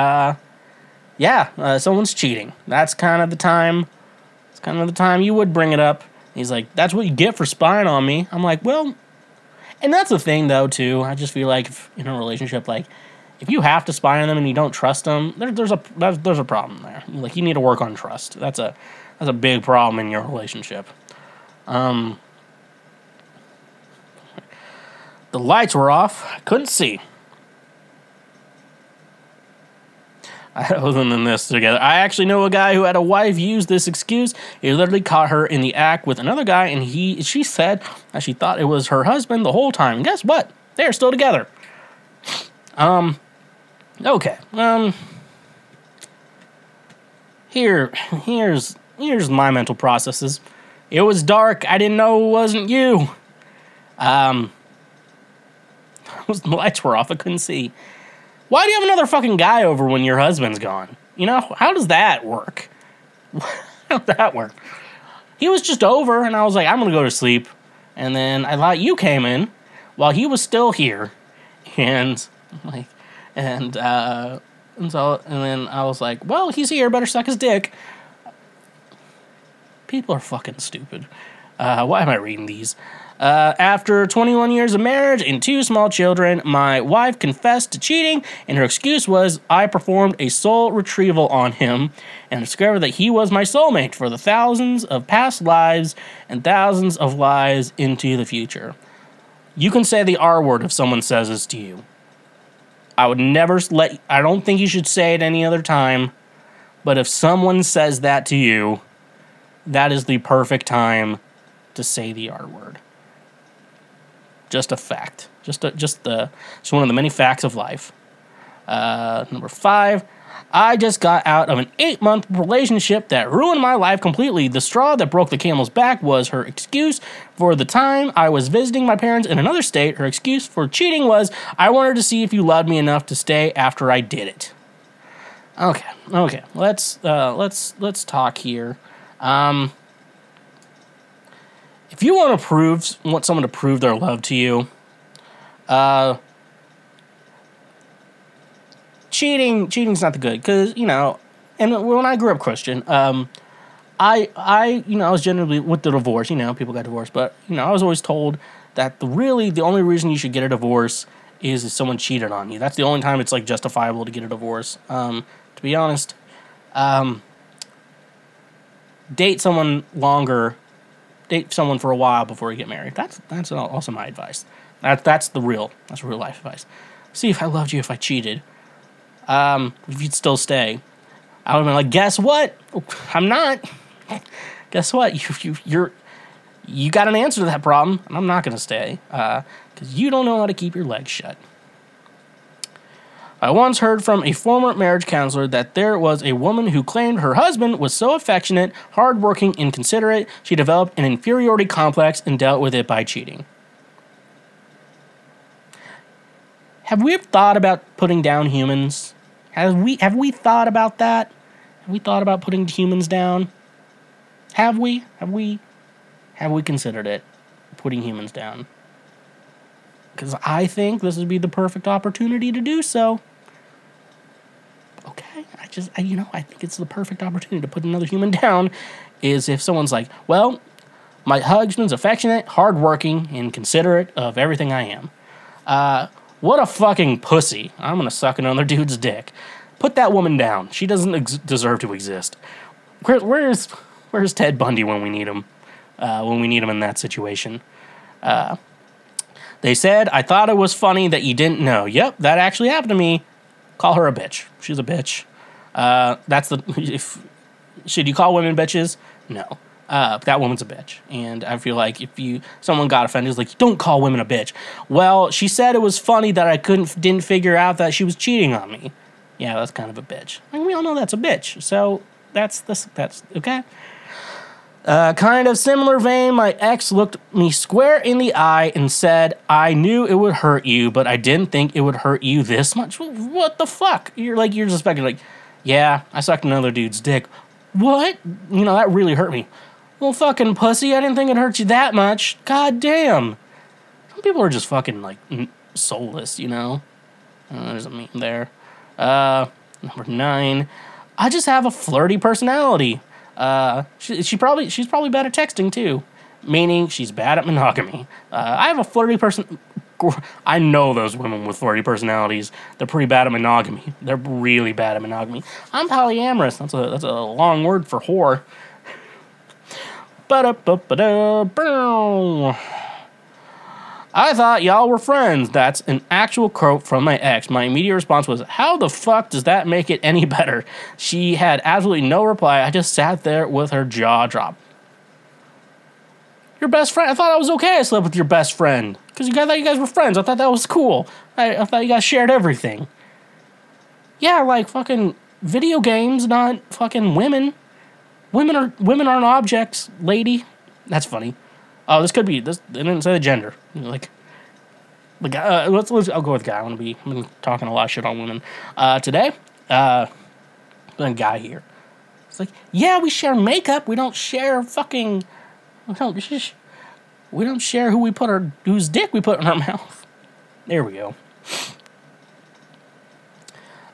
someone's cheating. That's kind of the time you would bring it up. He's like, that's what you get for spying on me. I'm like, well, and that's the thing, though, too. I just feel like if, in a relationship, like, if you have to spy on them and you don't trust them, there's a problem there. Like, you need to work on trust. That's a big problem in your relationship. The lights were off. I couldn't see. Other than this together, I actually know a guy who had a wife use this excuse. He literally caught her in the act with another guy, and she said that she thought it was her husband the whole time. And guess what? They're still together. Okay. Here's my mental processes. It was dark. I didn't know it wasn't you. The lights were off. I couldn't see. Why do you have another fucking guy over when your husband's gone? You know, how does that work? He was just over, and I was like, I'm going to go to sleep. And then I thought you came in while he was still here. And, And then I was like, well, he's here, better suck his dick. People are fucking stupid. Why am I reading these? After 21 years of marriage and 2 small children, my wife confessed to cheating, and her excuse was I performed a soul retrieval on him and discovered that he was my soulmate for the thousands of past lives and thousands of lives into the future. You can say the R word if someone says this to you. I would never let... I don't think you should say it any other time, but if someone says that to you, that is the perfect time to say the R word. Just a fact. Just one of the many facts of life. Number 5, I just got out of an 8-month relationship that ruined my life completely. The straw that broke the camel's back was her excuse for the time I was visiting my parents in another state. Her excuse for cheating was, I wanted to see if you loved me enough to stay after I did it. Okay. Let's talk here. If you want someone to prove their love to you, cheating's not the good, because, you know, and when I grew up Christian, I was generally with the divorce, you know, people got divorced, but, you know, I was always told that the only reason you should get a divorce is if someone cheated on you. That's the only time it's, like, justifiable to get a divorce, to be honest. Date someone longer. Date someone for a while before you get married. That's also my advice. That's real life advice. See, if I loved you, if I cheated, if you'd still stay, I would have been like, guess what? I'm not. Guess what? You got an answer to that problem, and I'm not gonna stay because you don't know how to keep your legs shut. I once heard from a former marriage counselor that there was a woman who claimed her husband was so affectionate, hardworking, and considerate, she developed an inferiority complex and dealt with it by cheating. Have we ever thought about putting down humans? Have we thought about that? Have we thought about putting humans down? Have we considered it, putting humans down? Because I think this would be the perfect opportunity to do so. Okay, I think it's the perfect opportunity to put another human down is if someone's like, well, my husband's affectionate, hardworking, and considerate of everything I am. What a fucking pussy. I'm going to suck another dude's dick. Put that woman down. She doesn't deserve to exist. Where's Ted Bundy when we need him? When we need him in that situation? They said, I thought it was funny that you didn't know. Yep, that actually happened to me. Call her a bitch. She's a bitch. Should you call women bitches? No. That woman's a bitch. And I feel like if someone got offended, it's like, don't call women a bitch. Well, she said it was funny that I didn't figure out that she was cheating on me. Yeah, that's kind of a bitch. I mean, we all know that's a bitch. So that's okay. Kind of similar vein, my ex looked me square in the eye and said, I knew it would hurt you, but I didn't think it would hurt you this much. What the fuck? You're just expecting, yeah, I sucked another dude's dick. What? You know, that really hurt me. Well, fucking pussy, I didn't think it hurt you that much. God damn. Some people are just fucking, soulless, you know? There's a meme there. Number 9, I just have a flirty personality. She's probably bad at texting too, meaning she's bad at monogamy. I have a flirty person. I know those women with flirty personalities. They're pretty bad at monogamy. They're really bad at monogamy. I'm polyamorous. That's a long word for whore. Ba-da-ba-ba-da-bow. I thought y'all were friends. That's an actual quote from my ex. My immediate response was, how the fuck does that make it any better? She had absolutely no reply. I just sat there with her jaw dropped. Your best friend? I thought I was okay I slept with your best friend. Because I thought you guys were friends. I thought that was cool. I thought you guys shared everything. Yeah, fucking video games, not fucking women. Women aren't objects, lady. That's funny. Oh, this could be. They didn't say the gender. I'll go with guy. I've been talking a lot of shit on women today. Been a guy here. It's like, yeah, we share makeup. We don't share fucking. We don't share whose dick we put in our mouth. There we go.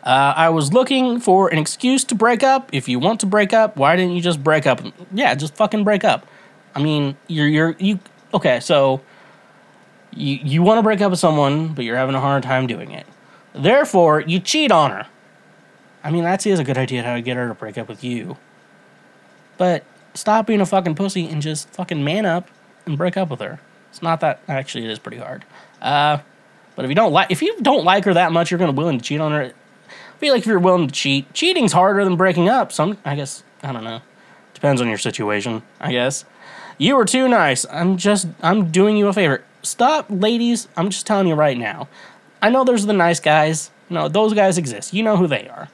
I was looking for an excuse to break up. If you want to break up, why didn't you just break up? Yeah, just fucking break up. I mean, you okay, so you want to break up with someone, but you're having a hard time doing it. Therefore, you cheat on her. I mean, that is a good idea how to get her to break up with you. But stop being a fucking pussy and just fucking man up and break up with her. It's not that, actually, it is pretty hard. But if you don't like her that much, you're going to be willing to cheat on her. I feel like if you're willing to cheat, cheating's harder than breaking up. I guess, I don't know. Depends on your situation, I guess. You were too nice. I'm doing you a favor. Stop, ladies. I'm just telling you right now. I know there's the nice guys. No, those guys exist. You know who they are.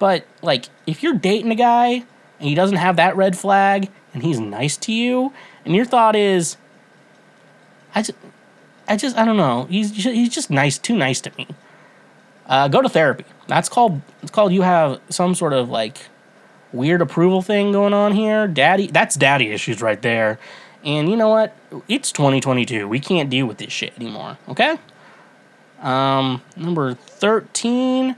But, like, if you're dating a guy and he doesn't have that red flag and he's nice to you and your thought is, I don't know. He's just nice, too nice to me. Go to therapy. It's called you have some sort of, like, weird approval thing going on here. That's daddy issues right there. And you know what? It's 2022. We can't deal with this shit anymore, okay? Number 13.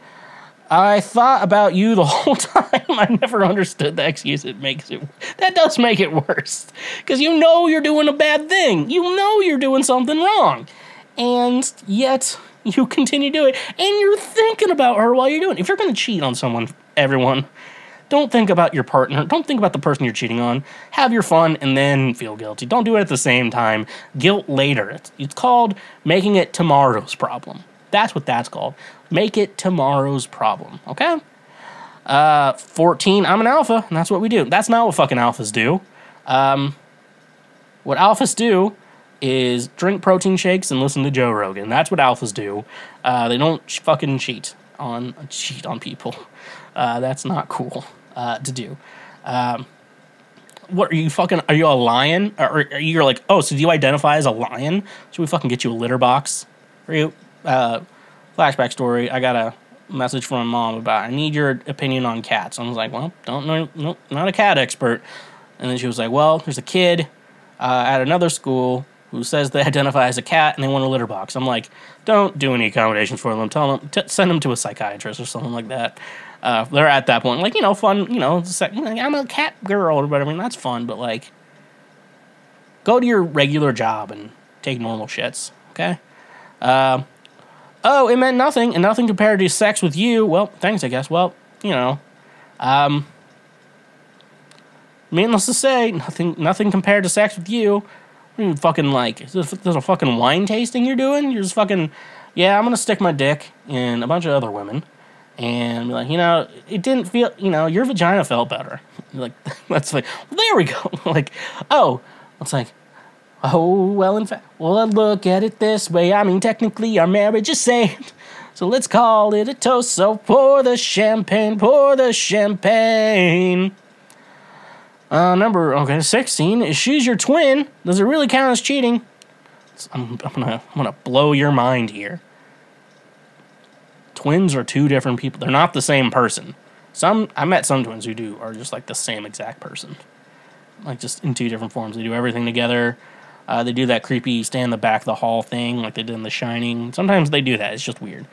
I thought about you the whole time. I never understood the excuse. That does make it worse. Because you know you're doing a bad thing. You know you're doing something wrong. And yet, you continue to do it. And you're thinking about her while you're doing it. If you're going to cheat on someone, everyone, don't think about your partner. Don't think about the person you're cheating on. Have your fun and then feel guilty. Don't do it at the same time. Guilt later. It's called making it tomorrow's problem. That's what that's called. Make it tomorrow's problem, okay? 14, I'm an alpha, and that's what we do. That's not what fucking alphas do. What alphas do is drink protein shakes and listen to Joe Rogan. That's what alphas do. They don't fucking cheat on people. That's not cool to do. What, are you a lion? Or you're like, oh, so do you identify as a lion? Should we fucking get you a litter box for you? Flashback story, I got a message from my mom about, I need your opinion on cats. I was like, well, don't know, nope, not a cat expert. And then she was like, well, there's a kid at another school who says they identify as a cat and they want a litter box. I'm like, don't do any accommodations for them. Tell them, send them to a psychiatrist or something like that. They're at that point, like, you know, fun, you know, like, I'm a cat girl or whatever. I mean, that's fun, but like, go to your regular job and take normal shits, okay? Oh, it meant nothing, and nothing compared to sex with you. Well, thanks, I guess. Well, you know. Meaningless to say, nothing compared to sex with you. What do you fucking like? Is this a fucking wine tasting you're doing? You're just fucking, yeah, I'm going to stick my dick in a bunch of other women. And be like, you know, it didn't feel, you know, your vagina felt better. Like, that's like, well, there we go. Like, oh, it's like, oh, well, in fact, well, I look at it this way. I mean, technically, our marriage is saved. So let's call it a toast. So pour the champagne, pour the champagne. Number, okay, 16 is she's your twin. Does it really count as cheating? I'm gonna blow your mind here. Twins are two different people. They're not the same person. I met some twins who are just like the same exact person. Like just in two different forms. They do everything together. They do that creepy stay in the back of the hall thing like they did in The Shining. Sometimes they do that. It's just weird.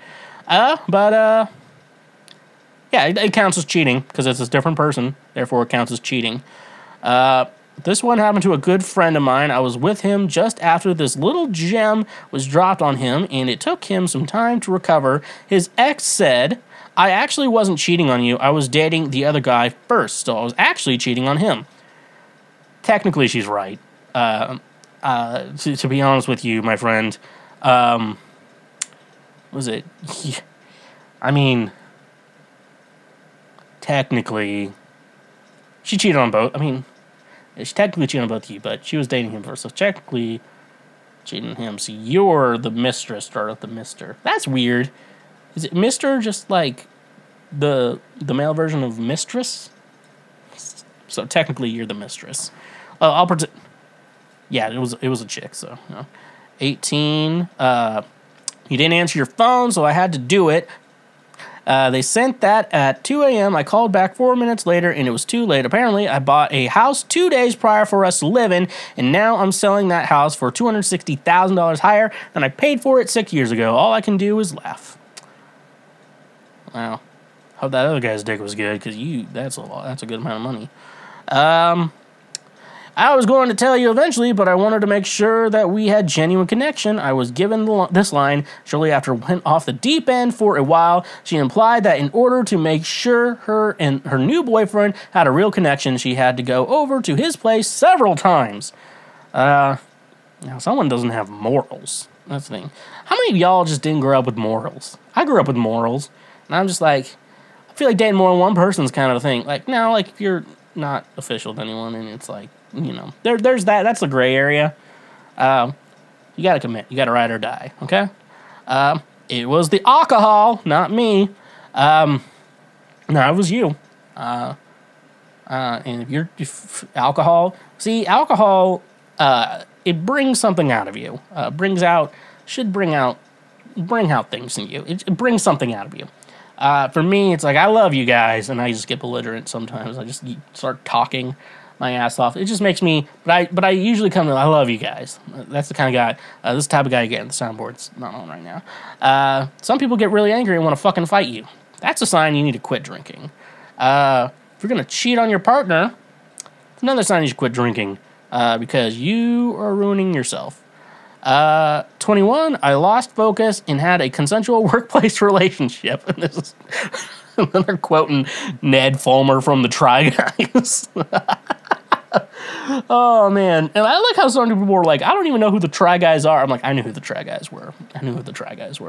But yeah, it counts as cheating because it's a different person. Therefore, it counts as cheating. This one happened to a good friend of mine. I was with him just after this little gem was dropped on him, and it took him some time to recover. His ex said, I actually wasn't cheating on you. I was dating the other guy first, so I was actually cheating on him. Technically, she's right. To be honest with you, my friend, was it? Yeah. I mean, technically, she cheated on both. I mean, she technically cheated on both of you, but she was dating him first, so technically cheating on him. So you're the mistress, start with the mister. That's weird. Is it mister just like the male version of mistress? So technically, you're the mistress. I'll pretend. Yeah, it was a chick, so, you know. 18, you didn't answer your phone, so I had to do it. They sent that at 2 a.m. I called back 4 minutes later, and it was too late. Apparently, I bought a house 2 days prior for us to live in, and now I'm selling that house for $260,000 higher than I paid for it 6 years ago. All I can do is laugh. Wow. Hope that other guy's dick was good, because that's a lot. That's a good amount of money. I was going to tell you eventually, but I wanted to make sure that we had genuine connection. I was given this line shortly after went off the deep end for a while. She implied that in order to make sure her and her new boyfriend had a real connection, she had to go over to his place several times. Now, someone doesn't have morals. That's the thing. How many of y'all just didn't grow up with morals? I grew up with morals, and I'm just like, I feel like dating more than one person's kind of a thing. Like, now, like, if you're not official to anyone, and it's like, you know, there's that. That's the gray area. You got to commit. You got to ride or die, okay? It was the alcohol, not me. No, it was you. And if you're alcohol, see, alcohol, it brings something out of you. Bring out things in you. It brings something out of you. For me, it's like, I love you guys, and I just get belligerent sometimes. I just start talking my ass off. It just makes me, but I usually come to, I love you guys. That's the kind of guy, this type of guy you get. The soundboard's not on right now. Some people get really angry and want to fucking fight you. That's a sign you need to quit drinking. If you're going to cheat on your partner, it's another sign you should quit drinking, because you are ruining yourself. 21, I lost focus and had a consensual workplace relationship. And this is another quoting Ned Fulmer from the Try Guys. Oh, man. And I like how some people were like, I don't even know who the Try Guys are. I'm like, I knew who the Try Guys were.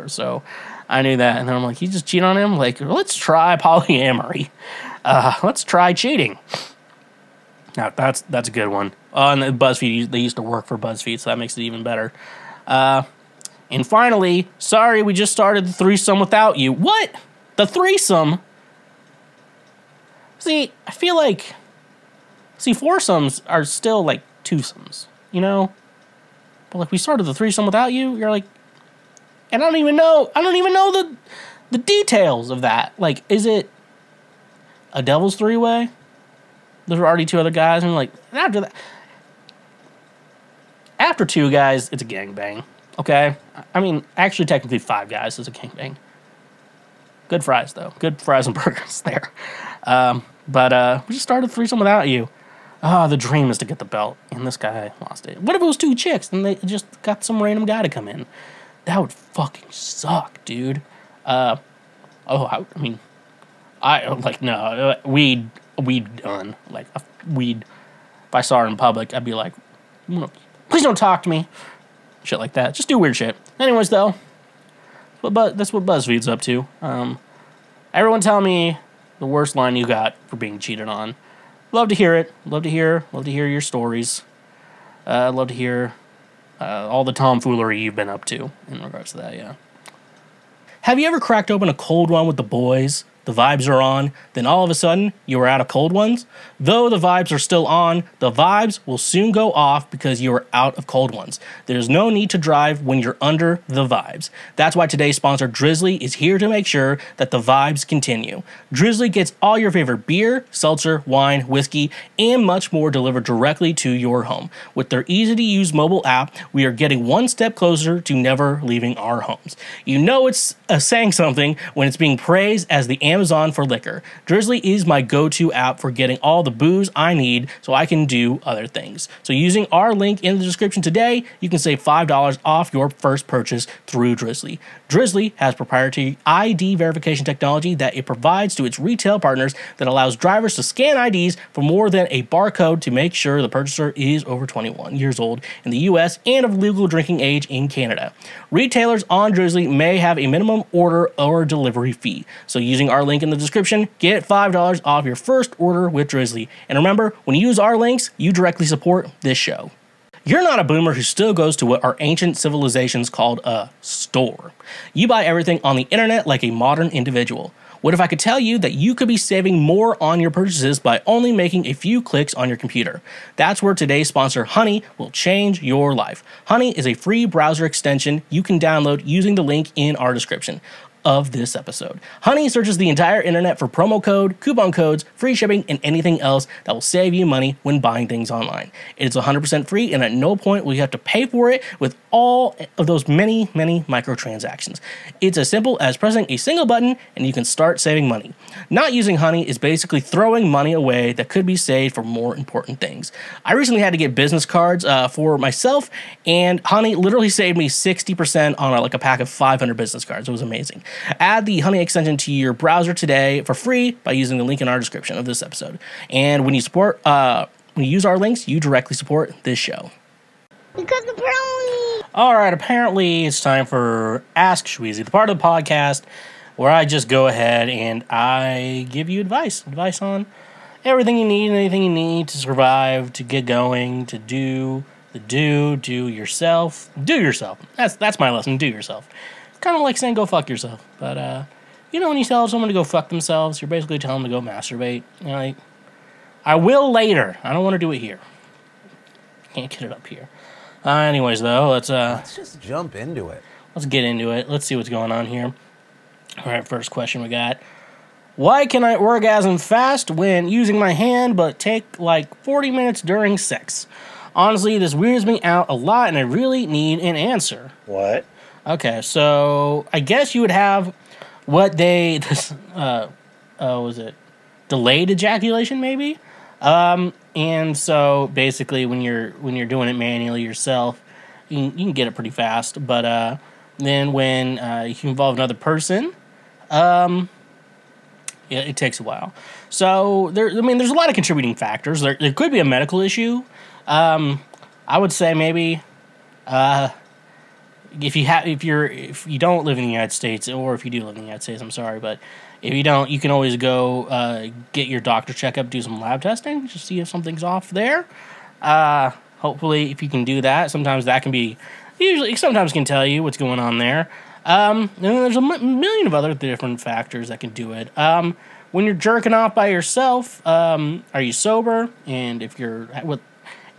So I knew that. And then I'm like, you just cheat on him? Like, let's try polyamory. Let's try cheating. Now, that's a good one. And BuzzFeed, they used to work for BuzzFeed, so that makes it even better. And finally, sorry, we just started the threesome without you. What? The threesome? See, I feel like... See, foursomes are still, like, twosomes, you know? But, like, we started the threesome without you, you're like... And I don't even know the details of that. Like, is it a devil's three-way? There were already two other guys, and, like, after that... After two guys, it's a gangbang, okay? I mean, actually, technically, five guys is a gangbang. Good fries, though. Good fries and burgers there. We just started threesome without you. Ah, the dream is to get the belt, and this guy lost it. What if it was two chicks, and they just got some random guy to come in? That would fucking suck, dude. No, weed done. Like, weed, if I saw her in public, I'd be like, please don't talk to me. Shit like that. Just do weird shit. Anyways, though, that's what BuzzFeed's up to. Everyone tell me the worst line you got for being cheated on. Love to hear it. Love to hear your stories. Love to hear all the tomfoolery you've been up to in regards to that, yeah. Have you ever cracked open a cold one with the boys? The vibes are on, then all of a sudden, you are out of cold ones. Though the vibes are still on, the vibes will soon go off because you are out of cold ones. There's no need to drive when you're under the vibes. That's why today's sponsor, Drizzly, is here to make sure that the vibes continue. Drizzly gets all your favorite beer, seltzer, wine, whiskey, and much more delivered directly to your home. With their easy-to-use mobile app, we are getting one step closer to never leaving our homes. You know it's saying something when it's being praised as the Amazon for liquor. Drizzly is my go-to app for getting all the booze I need so I can do other things. So using our link in the description today, you can save $5 off your first purchase through Drizzly. Drizzly has proprietary ID verification technology that it provides to its retail partners that allows drivers to scan IDs for more than a barcode to make sure the purchaser is over 21 years old in the US and of legal drinking age in Canada. Retailers on Drizzly may have a minimum order or delivery fee. So using our link in the description, get $5 off your first order with Drizzly. And remember, when you use our links, you directly support this show. You're not a boomer who still goes to what our ancient civilizations called a store. You buy everything on the internet like a modern individual. What if I could tell you that you could be saving more on your purchases by only making a few clicks on your computer? That's where today's sponsor, Honey, will change your life. Honey is a free browser extension you can download using the link in our description. of this episode. Honey searches the entire internet for promo code, coupon codes, free shipping, and anything else that will save you money when buying things online. It's 100% free, and at no point will you have to pay for it with all of those many microtransactions. It's as simple as pressing a single button, and you can start saving money. Not using Honey is basically throwing money away that could be saved for more important things. I recently had to get business cards for myself, and Honey literally saved me 60% on a pack of 500 business cards. It was amazing. Add the Honey extension to your browser today for free by using the link in our description of this episode. And when you use our links, you directly support this show. Because apparently... All right, apparently it's time for Ask Schweezy, the part of the podcast where I just go ahead and I give you advice. Advice on everything you need, anything you need to survive, to get going, to do... Do yourself. That's my lesson. Do yourself. It's kind of like saying go fuck yourself. But when you tell someone to go fuck themselves, you're basically telling them to go masturbate. You're like, I will later. I don't want to do it here. Can't get it up here. Anyways, though, let's just jump into it. Let's get into it. Let's see what's going on here. All right, first question we got. Why can I orgasm fast when using my hand, but take 40 minutes during sex? Honestly, this weirds me out a lot, and I really need an answer. What? Okay, so I guess you would have what they... was it delayed ejaculation, maybe? And so, basically, when you're doing it manually yourself, you can get it pretty fast. But then when you involve another person... It takes a while. So, there's a lot of contributing factors. There could be a medical issue. I would say maybe if you don't live in the United States, or if you do live in the United States, I'm sorry, but if you don't, you can always go get your doctor checkup, do some lab testing, just see if something's off there. Hopefully, if you can do that, sometimes that can be can tell you what's going on there. And then there's a million of other different factors that can do it. When you're jerking off by yourself, are you sober? And if you're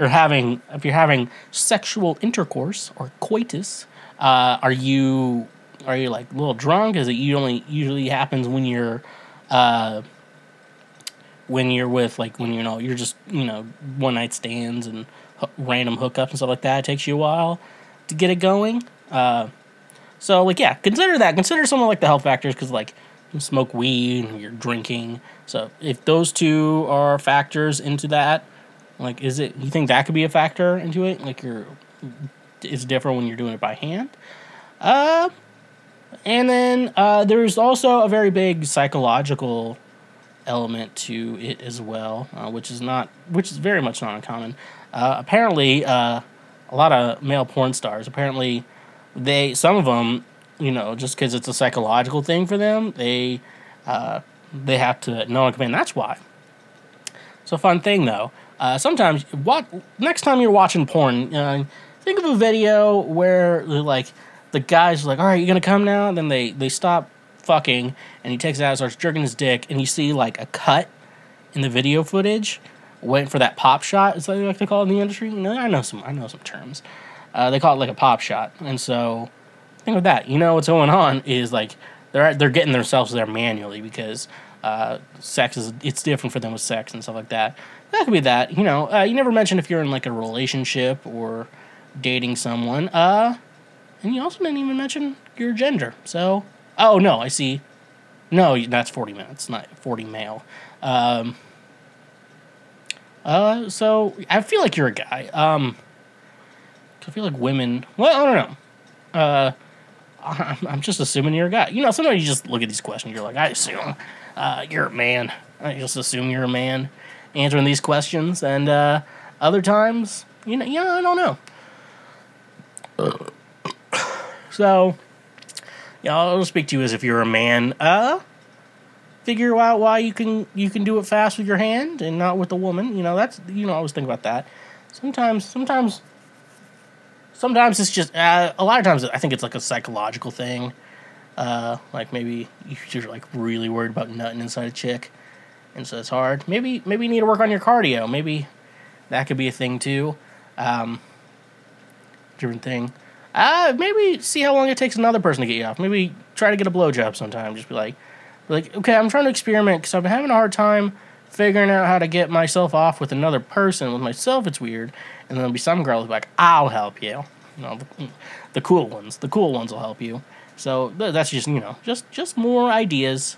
having sexual intercourse or coitus, are you a little drunk? Is it usually happens when you're with you're just one night stands and random hookups and stuff like that. It takes you a while to get it going. So, consider that. Consider something the health factors, because, you smoke weed, and you're drinking. So, if those two are factors into that, you think that could be a factor into it? It's different when you're doing it by hand. And then there's also a very big psychological element to it as well, which is very much not uncommon. Apparently, a lot of male porn stars, apparently... Some of them, just because it's a psychological thing for them, they have to know on command. That's why. It's a fun thing, though. Sometimes, next time you're watching porn, think of a video where, the guy's all right, you gonna come now? And then they stop fucking, and he takes it out and starts jerking his dick, and you see, a cut in the video footage, waiting for that pop shot, is that what they call it in the industry? I know some terms. They call it a pop shot, and so think of that. What's going on is they're getting themselves there manually because sex it's different for them with sex and stuff like that. That could be that. You never mentioned if you're in a relationship or dating someone, and you also didn't even mention your gender. So oh no, I see. No, that's 40 minutes, not 40 male. So I feel like you're a guy. I feel like women... Well, I don't know. I'm just assuming you're a guy. Sometimes you just look at these questions. You're I assume you're a man. I just assume you're a man answering these questions. And other times, I don't know. So, I'll speak to you as if you're a man. Figure out why you can do it fast with your hand and not with a woman. I always think about that. Sometimes it's just, a lot of times I think it's a psychological thing. Maybe you're really worried about nutting inside a chick, and so it's hard. Maybe you need to work on your cardio. Maybe that could be a thing too. Different thing. Maybe see how long it takes another person to get you off. Maybe try to get a blowjob sometime. Just be like, okay, I'm trying to experiment because I've been having a hard time figuring out how to get myself off with another person. With myself, it's weird. And there'll be some girl who's like, I'll help you. You know, the cool ones. The cool ones will help you. So that's just, you know, just more ideas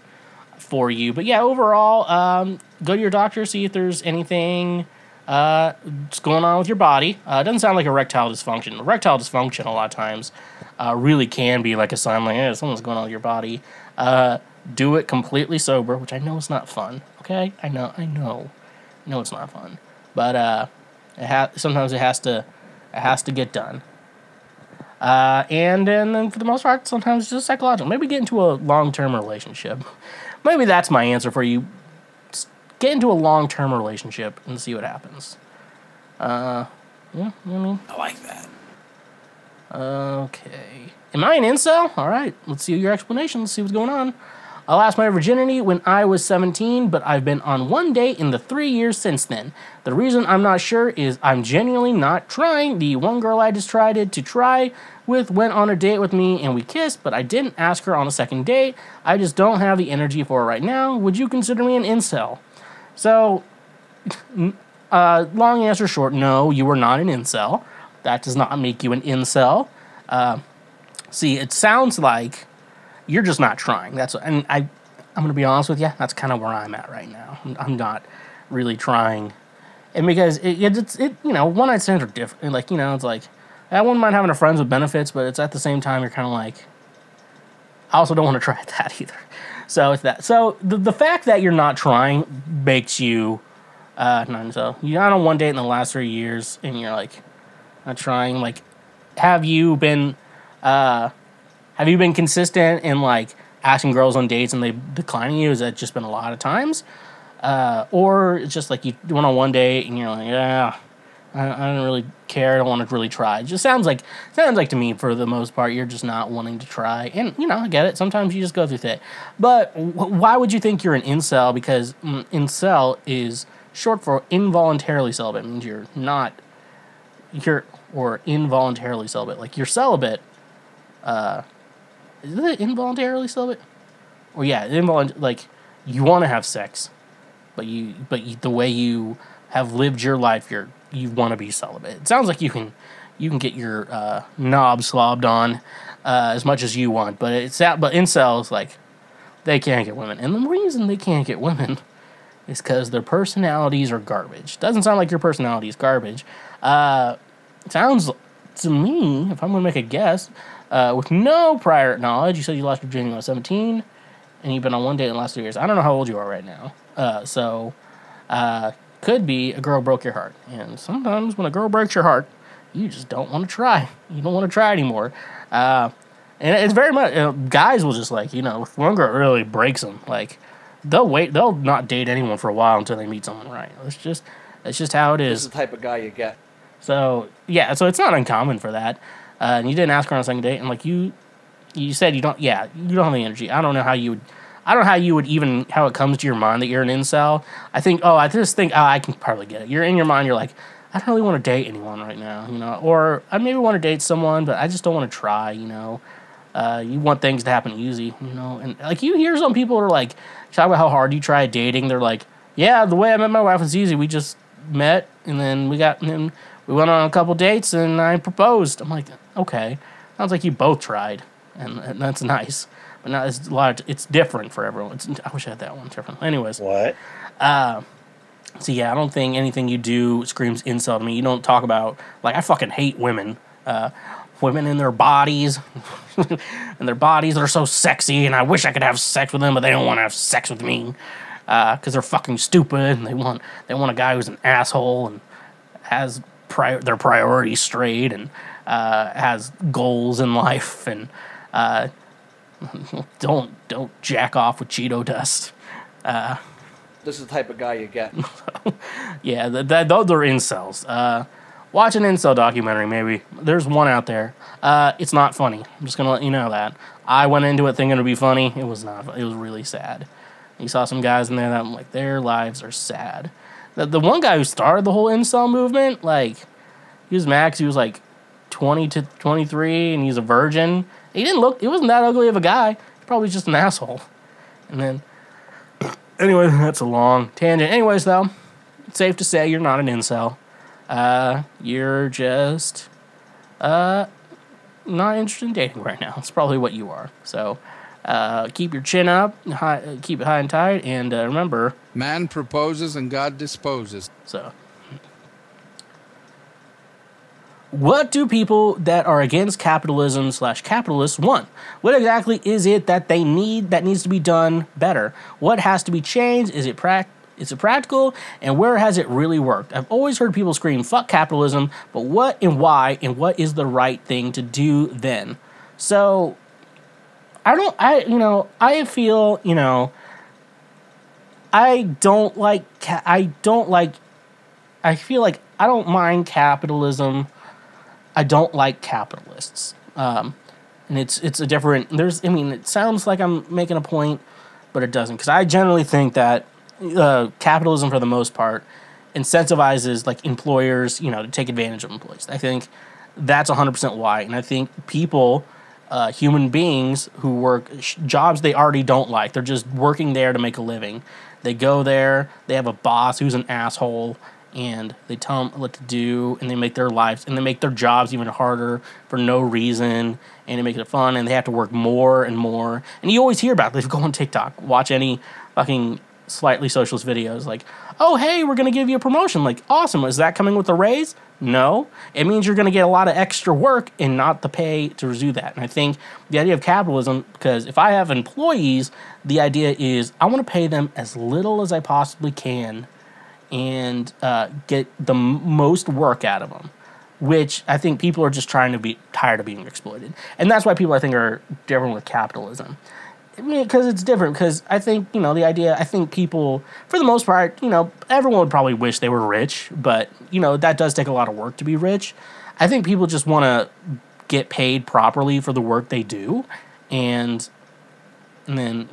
for you. But yeah, overall, go to your doctor, see if there's anything that's going on with your body. It doesn't sound like erectile dysfunction. Erectile dysfunction a lot of times really can be like a sign like, hey, something's going on with your body. Do it completely sober, which I know is not fun, okay? I know it's not fun. But sometimes it has to get done. And then for the most part, sometimes it's just psychological. Maybe get into a long-term relationship. Maybe that's my answer for you. Just get into a long-term relationship and see what happens. Yeah, you know what I mean? I like that. Okay. Am I an incel? All right, let's see your explanation. Let's see what's going on. I lost my virginity when I was 17, but I've been on one date in the 3 years since then. The reason I'm not sure is I'm genuinely not trying. The one girl I just tried to try with went on a date with me and we kissed, but I didn't ask her on a second date. I just don't have the energy for it right now. Would you consider me an incel? So, long answer short, no, you are not an incel. That does not make you an incel. See, it sounds like you're just not trying. I'm going to be honest with you. That's kind of where I'm at right now. I'm not really trying. And because it's one-night stands are different. Like, you know, it's like, I wouldn't mind having a friends with benefits, but it's at the same time, you're kind of like, I also don't want to try that either. So it's that. So the fact that you're not trying makes you, you're on one date in the last 3 years and you're like, not trying. Like, have you been consistent in, like, asking girls on dates and they declining you? Has that just been a lot of times? Or it's just like you went on one date and you're like, yeah, I don't really care. I don't want to really try. It just sounds like to me, for the most part, you're just not wanting to try. And, you know, I get it. Sometimes you just go through that. But why would you think you're an incel? Because incel is short for involuntarily celibate. It means you're involuntarily celibate. Like, you're celibate. Is it involuntarily celibate? Or yeah, like you want to have sex, but the way you have lived your life, you want to be celibate. It sounds like you can get your knob slobbed on as much as you want, but but incels, like, they can't get women, and the reason they can't get women is because their personalities are garbage. Doesn't sound like your personality is garbage. Sounds to me, if I'm gonna make a guess. With no prior knowledge, you said you lost your virginity when you were 17, and you've been on one date in the last 3 years. I don't know how old you are right now. So could be a girl broke your heart. And sometimes when a girl breaks your heart, you just don't want to try. You don't want to try anymore. And it's very much, guys will just, like, you know, if one girl really breaks them, like, they'll wait. They'll not date anyone for a while until they meet someone right. It's just how it is. This is the type of guy you get. So, yeah, so it's not uncommon for that. And you didn't ask her on a second date, and, like, you said you don't have the energy. I don't know how you would, how it comes to your mind that you're an incel. I can probably get it. You're in your mind, you're like, I don't really want to date anyone right now, you know, or I maybe want to date someone, but I just don't want to try, you know. You want things to happen easy, you know, and, like, you hear some people are, like, talk about how hard you try dating. They're like, yeah, the way I met my wife was easy. We just met, and then we went on a couple dates, and I proposed. I'm like, okay. Sounds like you both tried, and that's nice. But now it's different for everyone. I wish I had that one different. Anyways. What? So, yeah, I don't think anything you do screams incel to me. You don't talk about, like, I fucking hate women. Women in their bodies, and their bodies are so sexy, and I wish I could have sex with them, but they don't want to have sex with me because they're fucking stupid, and they want a guy who's an asshole and has their priorities straight and has goals in life, and don't jack off with Cheeto dust. This is the type of guy you get. Yeah, those are incels. Watch an incel documentary, maybe. There's one out there. It's not funny. I'm just gonna let you know that. I went into it thinking it'd be funny. It was not. It was really sad. You saw some guys in there that I'm like, their lives are sad. The one guy who started the whole incel movement, like, he was Max. He was, like, 20 to 23 and he's a virgin. He didn't look, he wasn't that ugly of a guy. He's probably just an asshole. And then, anyway, that's a long tangent. Anyways, though, it's safe to say you're not an incel. You're just not interested in dating right now. It's probably what you are. So keep your chin up, keep it high and tight, and remember... Man proposes and God disposes. So... What do people that are against capitalism / capitalists want? What exactly is it that they need that needs to be done better? What has to be changed? Is it practical? And where has it really worked? I've always heard people scream, fuck capitalism, but what and why and what is the right thing to do then? So, I feel like I don't mind capitalism. I don't like capitalists, and it's a different. It sounds like I'm making a point, but it doesn't, because I generally think that capitalism, for the most part, incentivizes like employers, to take advantage of employees. I think that's 100% why, and I think people, human beings who work jobs they already don't like, they're just working there to make a living. They go there, they have a boss who's an asshole. And they tell them what to do, and they make their lives, and they make their jobs even harder for no reason, and they make it fun, and they have to work more and more. And you always hear about it. They go on TikTok, watch any fucking slightly socialist videos, like, oh, hey, we're going to give you a promotion. Like, awesome. Is that coming with a raise? No. It means you're going to get a lot of extra work and not the pay to do that. And I think the idea of capitalism, because if I have employees, the idea is I want to pay them as little as I possibly can and get the most work out of them, which I think people are just trying to be tired of being exploited. And that's why people, I think, are different with capitalism. Because it's different, because I think, the idea, I think people, for the most part, everyone would probably wish they were rich, but, that does take a lot of work to be rich. I think people just want to get paid properly for the work they do, and then,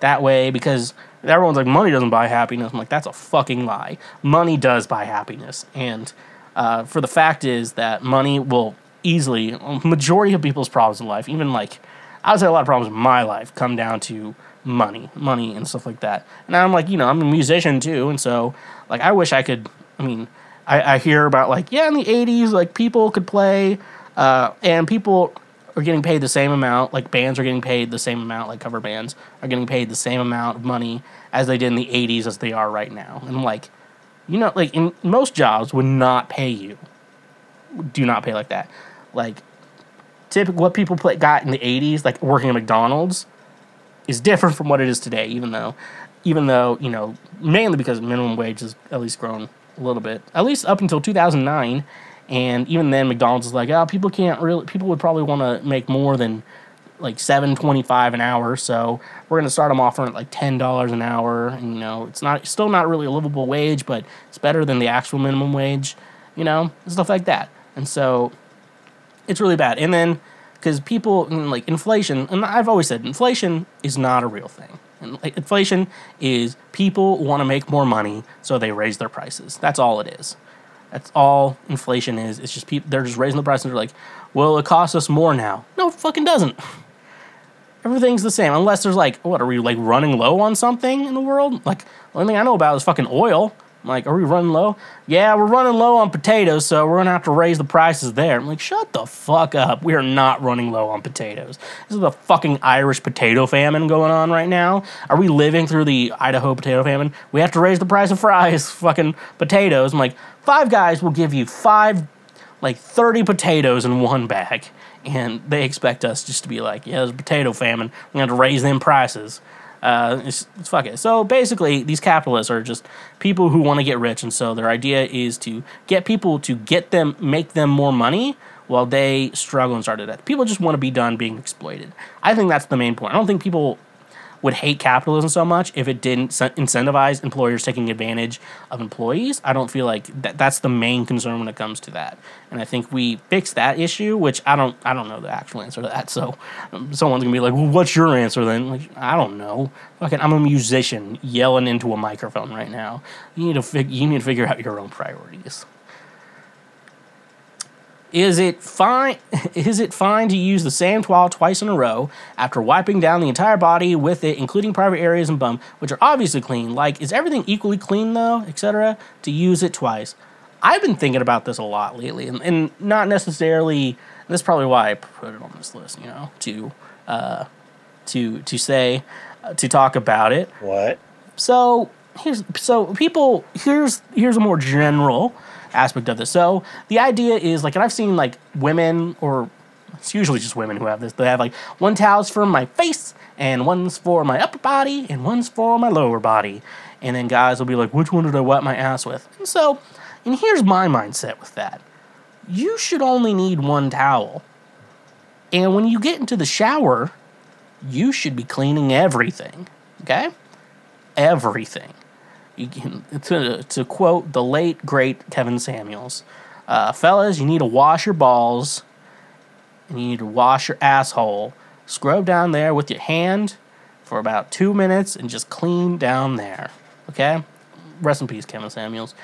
that way, because... Everyone's like, money doesn't buy happiness. I'm like, that's a fucking lie. Money does buy happiness. And for the fact is that money will easily, majority of people's problems in life, even like, I would say a lot of problems in my life come down to money and stuff like that. And I'm like, I'm a musician too. And so, like, I wish I could, I hear about like, yeah, in the 80s, like people could play and people are getting paid the same amount, like bands are getting paid the same amount, like cover bands are getting paid the same amount of money as they did in the 80s as they are right now. And like, like in most jobs would not pay you. Do not pay like that. Like typical what people got in the 80s, like working at McDonald's, is different from what it is today, even though, mainly because minimum wage has at least grown a little bit, at least up until 2009. And even then, McDonald's is like, oh, people would probably want to make more than like $7.25 an hour, so we're gonna start them offering at like $10 an hour. And it's still not really a livable wage, but it's better than the actual minimum wage, and stuff like that. And so it's really bad. And then because people like inflation, and I've always said inflation is not a real thing. And like, inflation is people want to make more money, so they raise their prices. That's all it is. That's all inflation is. It's just people, they're just raising the price and they're like, well, it costs us more now. No, it fucking doesn't. Everything's the same. Unless there's like, what, are we like running low on something in the world? Like, the only thing I know about is fucking oil. I'm like, are we running low? Yeah, we're running low on potatoes, so we're going to have to raise the prices there. I'm like, shut the fuck up. We are not running low on potatoes. This is the fucking Irish potato famine going on right now. Are we living through the Idaho potato famine? We have to raise the price of fries, fucking potatoes. I'm like, Five Guys will give you 30 potatoes in one bag. And they expect us just to be like, yeah, there's a potato famine. We're going to have to raise them prices. Fuck it. So basically, these capitalists are just people who want to get rich, and so their idea is to get people to make them more money while they struggle and start to death. People just want to be done being exploited. I think that's the main point. I don't think people would hate capitalism so much if it didn't incentivize employers taking advantage of employees. I don't feel like that's the main concern when it comes to that. And I think we fix that issue, which I don't know the actual answer to that. So someone's going to be like, well, what's your answer then? Like, I don't know. Fucking, I'm a musician yelling into a microphone right now. You need to figure out your own priorities. Is it fine to use the same towel twice in a row after wiping down the entire body with it, including private areas and bum, which are obviously clean? Like, is everything equally clean, though, etc., to use it twice? I've been thinking about this a lot lately, and not necessarily... That's probably why I put it on this list, you know, to talk about it. What? So here's a more general aspect of this. So the idea is, like, and I've seen, like, women, or it's usually just women who have this, they have, like, one towel's for my face and one's for my upper body and one's for my lower body, and then guys will be like, which one did I wipe my ass with? And so, and here's my mindset with that: you should only need one towel, and when you get into the shower, you should be cleaning everything, okay? Everything. You can, to quote the late, great Kevin Samuels, fellas, you need to wash your balls, and you need to wash your asshole. Scrub down there with your hand for about 2 minutes, and just clean down there, okay? Rest in peace, Kevin Samuels.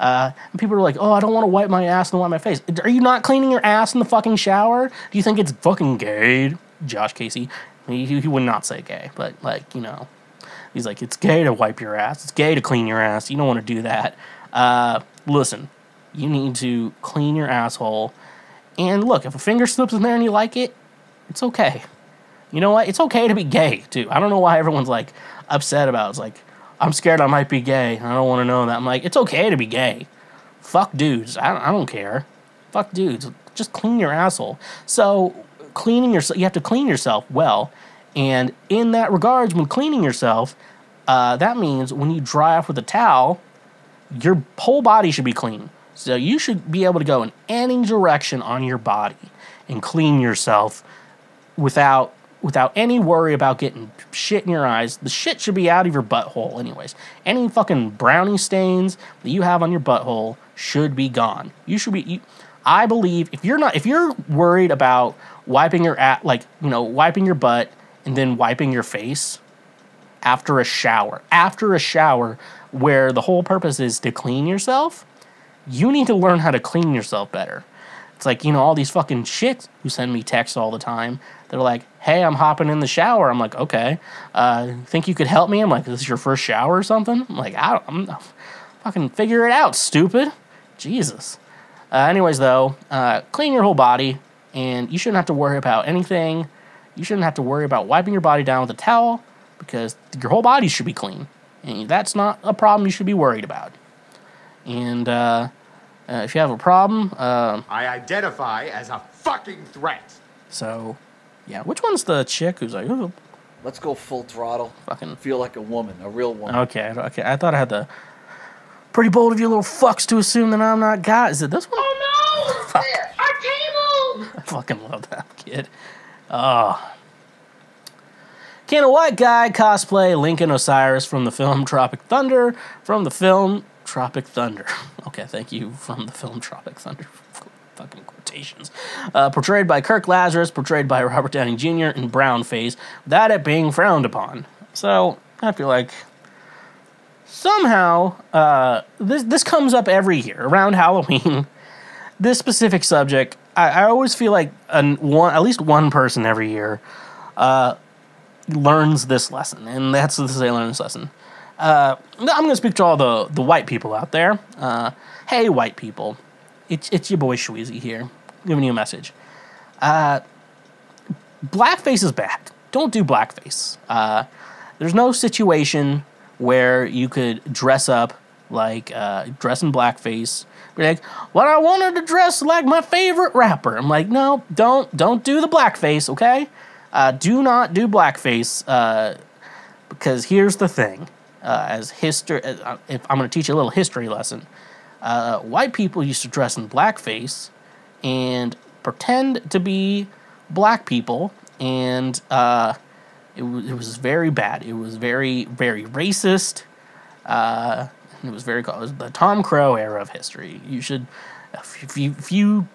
And people are like, oh, I don't want to wipe my ass and wipe my face. Are you not cleaning your ass in the fucking shower? Do you think it's fucking gay? Josh Casey, he would not say gay, but, like, you know, he's like, it's gay to wipe your ass. It's gay to clean your ass. You don't want to do that. Listen, you need to clean your asshole. And look, if a finger slips in there and you like it, it's okay. You know what? It's okay to be gay, too. I don't know why everyone's, like, upset about it. It's like, I'm scared I might be gay. I don't want to know that. I'm like, it's okay to be gay. Fuck dudes. I don't care. Fuck dudes. Just clean your asshole. So cleaning yourself, you have to clean yourself well. And in that regards, when cleaning yourself, that means when you dry off with a towel, your whole body should be clean. So you should be able to go in any direction on your body and clean yourself without any worry about getting shit in your eyes. The shit should be out of your butthole anyways. Any fucking brownie stains that you have on your butthole should be gone. You should be... I believe if you're worried about wiping your ass, like, you know, wiping your butt and then wiping your face after a shower where the whole purpose is to clean yourself, you need to learn how to clean yourself better. It's like, you know, all these fucking chicks who send me texts all the time. They're like, hey, I'm hopping in the shower. I'm like, okay. Think you could help me? I'm like, is this your first shower or something? I'm like, I'm fucking figure it out, stupid. Jesus. Anyways, though, clean your whole body, and you shouldn't have to worry about anything. You shouldn't have to worry about wiping your body down with a towel because your whole body should be clean. And that's not a problem you should be worried about. And, if you have a problem, I identify as a fucking threat. So, yeah, which one's the chick who's like, ooh. Let's go full throttle. Fucking feel like a woman, a real woman. Okay. I thought I had the pretty bold of you little fucks to assume that I'm not God. Is it this one? Oh no! Fuck. Our table. I fucking love that kid. Oh. Can a white guy cosplay Lincoln Osiris from the film Tropic Thunder? Okay, thank you. From the film Tropic Thunder. Fucking quotations. Portrayed by Kirk Lazarus, portrayed by Robert Downey Jr. in brown face, without it being frowned upon. So, I feel like somehow, this comes up every year, around Halloween. This specific subject, I always feel like at least one person every year learns this lesson, and that's the they learn this lesson. I'm going to speak to all the white people out there. Hey, white people. It's your boy Schweezy here, giving you a message. Blackface is bad. Don't do blackface. There's no situation where you could dress up like, dress in blackface. You're like, well, I wanted to dress like my favorite rapper. I'm like, no, don't do the blackface, okay? Do not do blackface, because here's the thing. As history, if I'm going to teach you a little history lesson. White people used to dress in blackface and pretend to be black people, and it was very bad. It was very, very racist. It was the Tom Crow era of history. You should, if you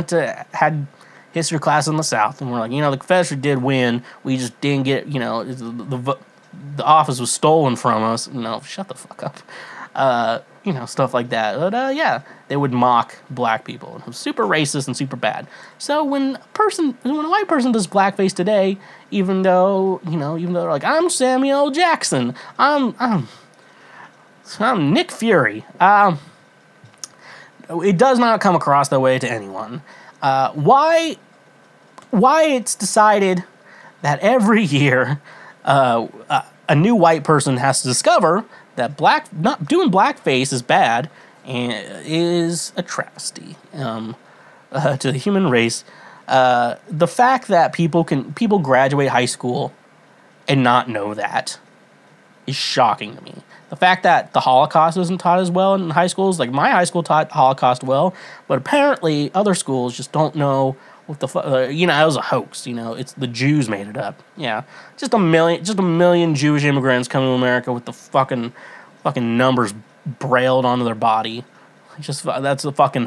had history class in the South and we're like, you know, the Confederacy did win, we just didn't get, you know, the office was stolen from us. No, shut the fuck up. you know, stuff like that. But, yeah, they would mock black people. It was super racist and super bad. So when a white person does blackface today, even though they're like, I'm Samuel L. Jackson, I'm Nick Fury, it does not come across that way to anyone. Why it's decided that every year a new white person has to discover that doing blackface is bad and is a travesty to the human race. The fact that people graduate high school and not know that is shocking to me. The fact that the Holocaust isn't taught as well in high schools, like my high school taught Holocaust well, but apparently other schools just don't know what the fuck. It was a hoax. It's the Jews made it up. Yeah, just a million Jewish immigrants coming to America with the fucking numbers brailled onto their body. It's a fucking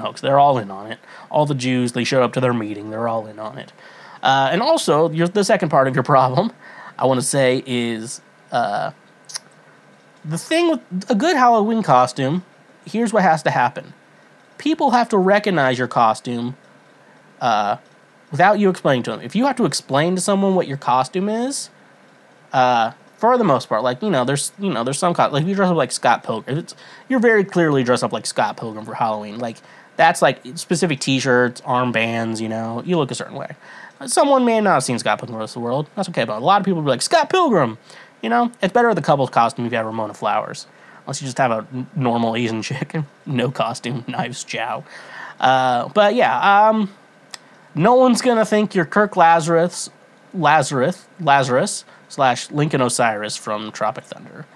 hoax. They're all in on it. All the Jews, they showed up to their meeting. They're all in on it. And also, the second part of your problem, I want to say is. The thing with a good Halloween costume, here's what has to happen. People have to recognize your costume without you explaining to them. If you have to explain to someone what your costume is, for the most part, there's some costume. Like, if you dress up like Scott Pilgrim, you're very clearly dressed up like Scott Pilgrim for Halloween. Like, that's like specific t-shirts, armbands, you look a certain way. Someone may not have seen Scott Pilgrim for the rest of the world. That's okay, but a lot of people will be like, Scott Pilgrim! It's better with a couple's costume if you have Ramona Flowers. Unless you just have a normal Asian chick. No costume. Knives chow. But yeah, no one's going to think you're Kirk Lazarus / Lincoln Osiris from Tropic Thunder.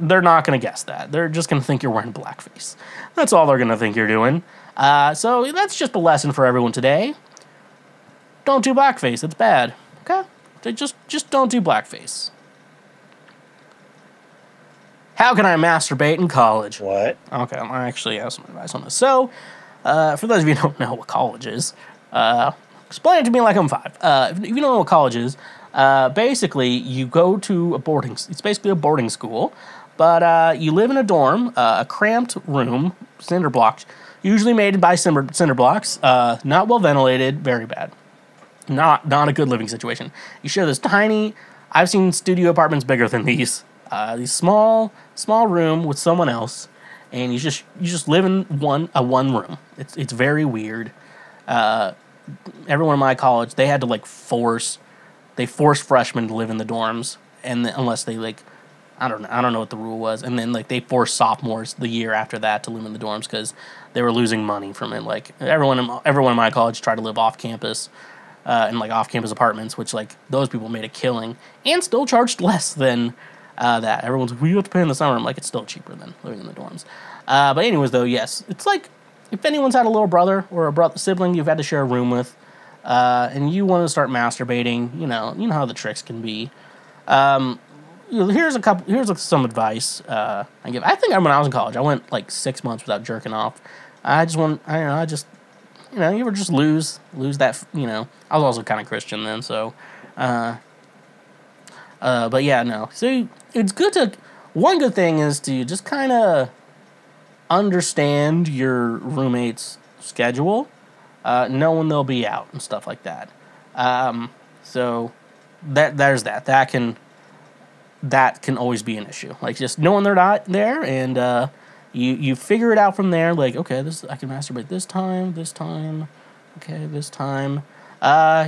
They're not going to guess that. They're just going to think you're wearing blackface. That's all they're going to think you're doing. So that's just a lesson for everyone today. Don't do blackface. It's bad. Okay? Just don't do blackface. How can I masturbate in college? What? Okay, I actually have some advice on this. So, for those of you who don't know what college is, explain it to me like I'm five. If you don't know what college is, basically you go to it's basically a boarding school, but you live in a dorm, a cramped room, cinder blocked, usually made by cinder blocks, not well ventilated, very bad. Not a good living situation. You share this tiny, I've seen studio apartments bigger than these. These small room with someone else, and you just live in one room. It's very weird. Everyone in my college, they had to forced freshmen to live in the dorms, and unless they I don't know what the rule was, and then they forced sophomores the year after that to live in the dorms because they were losing money from it. Like everyone in my college tried to live off campus. In off-campus apartments, which those people made a killing and still charged less than that. Everyone's we have to pay in the summer. I'm like, it's still cheaper than living in the dorms. But anyways, though, yes, it's like if anyone's had a little brother or a sibling you've had to share a room with, and you want to start masturbating, you know how the tricks can be. Here's some advice I give. I think when I was in college, I went 6 months without jerking off. You ever just lose that, I was also kind of Christian then, so, but yeah, no. So it's good to, one good thing is to just kind of understand your roommate's schedule, know when they'll be out and stuff like that. So there's that. That can always be an issue. Just knowing they're not there and, You figure it out from there, okay, I can masturbate this time.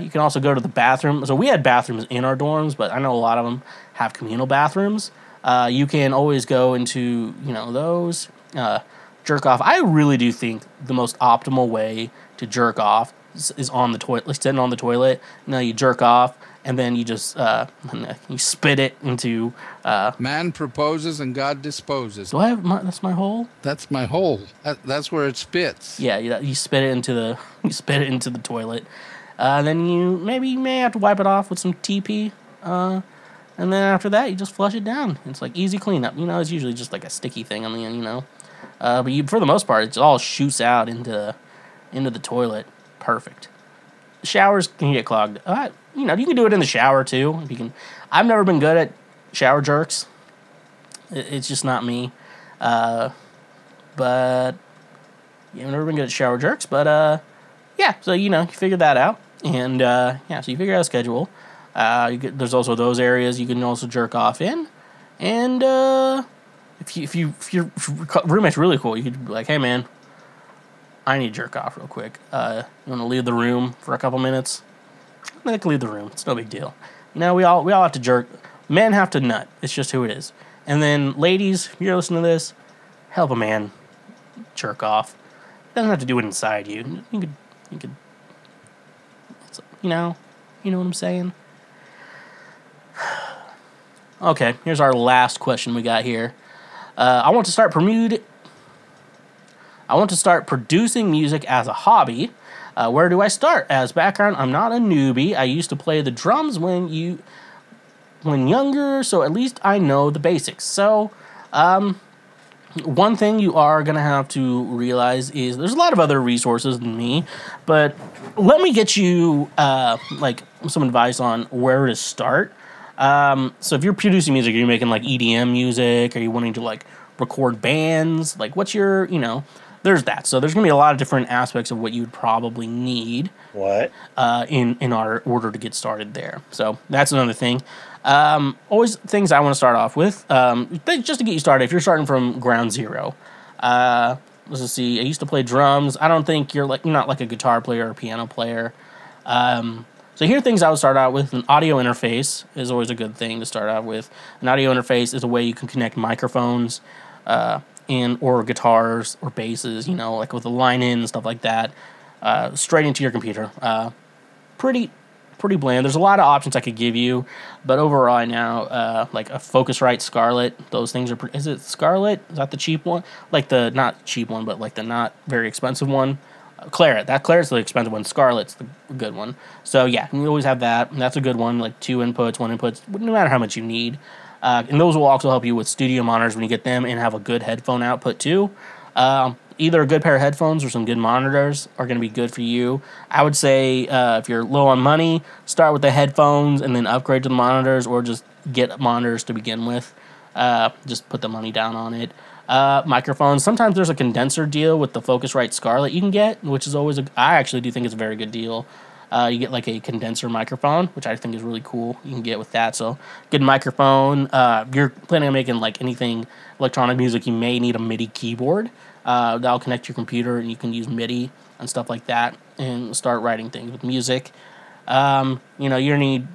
You can also go to the bathroom. So we had bathrooms in our dorms, but I know a lot of them have communal bathrooms. You can always go into, those, jerk off. I really do think the most optimal way to jerk off is on the toilet, sitting on the toilet. Now you jerk off. And then you just, you spit it into... Man proposes and God disposes. Do I have that's my hole? That's my hole. That's where it spits. Yeah, you spit it into the toilet. Then you may have to wipe it off with some TP. And then after that, you just flush it down. It's easy cleanup. It's usually just a sticky thing on the end, But for the most part, it all shoots out into the toilet. Perfect. Showers can get clogged. You can do it in the shower too. I've never been good at shower jerks. It's just not me. But yeah, I've never been good at shower jerks, but yeah, so you know, you figure that out, and yeah, so you figure out a schedule. You get, there's also those areas you can also jerk off in, and if your roommate's really cool, you could be like, hey man, I need to jerk off real quick. You want to leave the room for a couple minutes? They can leave the room. It's no big deal. You know, we all have to jerk. Men have to nut. It's just who it is. And then, ladies, if you're listening to this, help a man jerk off. Doesn't have to do it inside you. You could. You know what I'm saying. Okay, here's our last question we got here. I want to start producing music as a hobby. Where do I start? As background, I'm not a newbie. I used to play the drums when younger, so at least I know the basics. So, one thing you are going to have to realize is there's a lot of other resources than me, but let me get you, like, some advice on where to start. So if you're producing music, are you making, like, EDM music? Are you wanting to, like, record bands? Like, what's your, you know... There's that. So there's going to be a lot of different aspects of what you'd probably need in order to get started there. So that's another thing. Always things I want to start off with, just to get you started, if you're starting from ground zero. Let's see. I used to play drums. I don't think you're not like a guitar player or a piano player. So here are things I would start out with. An audio interface is always a good thing to start out with. An audio interface is a way you can connect microphones, or guitars or basses, you know, like with a line in and stuff like that, straight into your computer. Pretty bland. There's a lot of options I could give you, but overall right now, like a Focusrite Scarlett, those things are is it Scarlett? Is that the cheap one? Like the not cheap one, but like the not very expensive one. Claret. That Claret's the expensive one. Scarlett's the good one. So yeah, you always have that. And that's a good one. Like 2 inputs, 1 input, no matter how much you need. And those will also help you with studio monitors when you get them and have a good headphone output too. Either a good pair of headphones or some good monitors are going to be good for you. I would say if you're low on money, start with the headphones and then upgrade to the monitors, or just get monitors to begin with. Just put the money down on it. Microphones. Sometimes there's a condenser deal with the Focusrite Scarlett you can get, which is always I actually do think it's a very good deal. You get like a condenser microphone, which I think is really cool. You can get with that. So good microphone. If you're planning on making like anything electronic music, you may need a MIDI keyboard. That'll connect to your computer and you can use MIDI and stuff like that and start writing things with music. You need,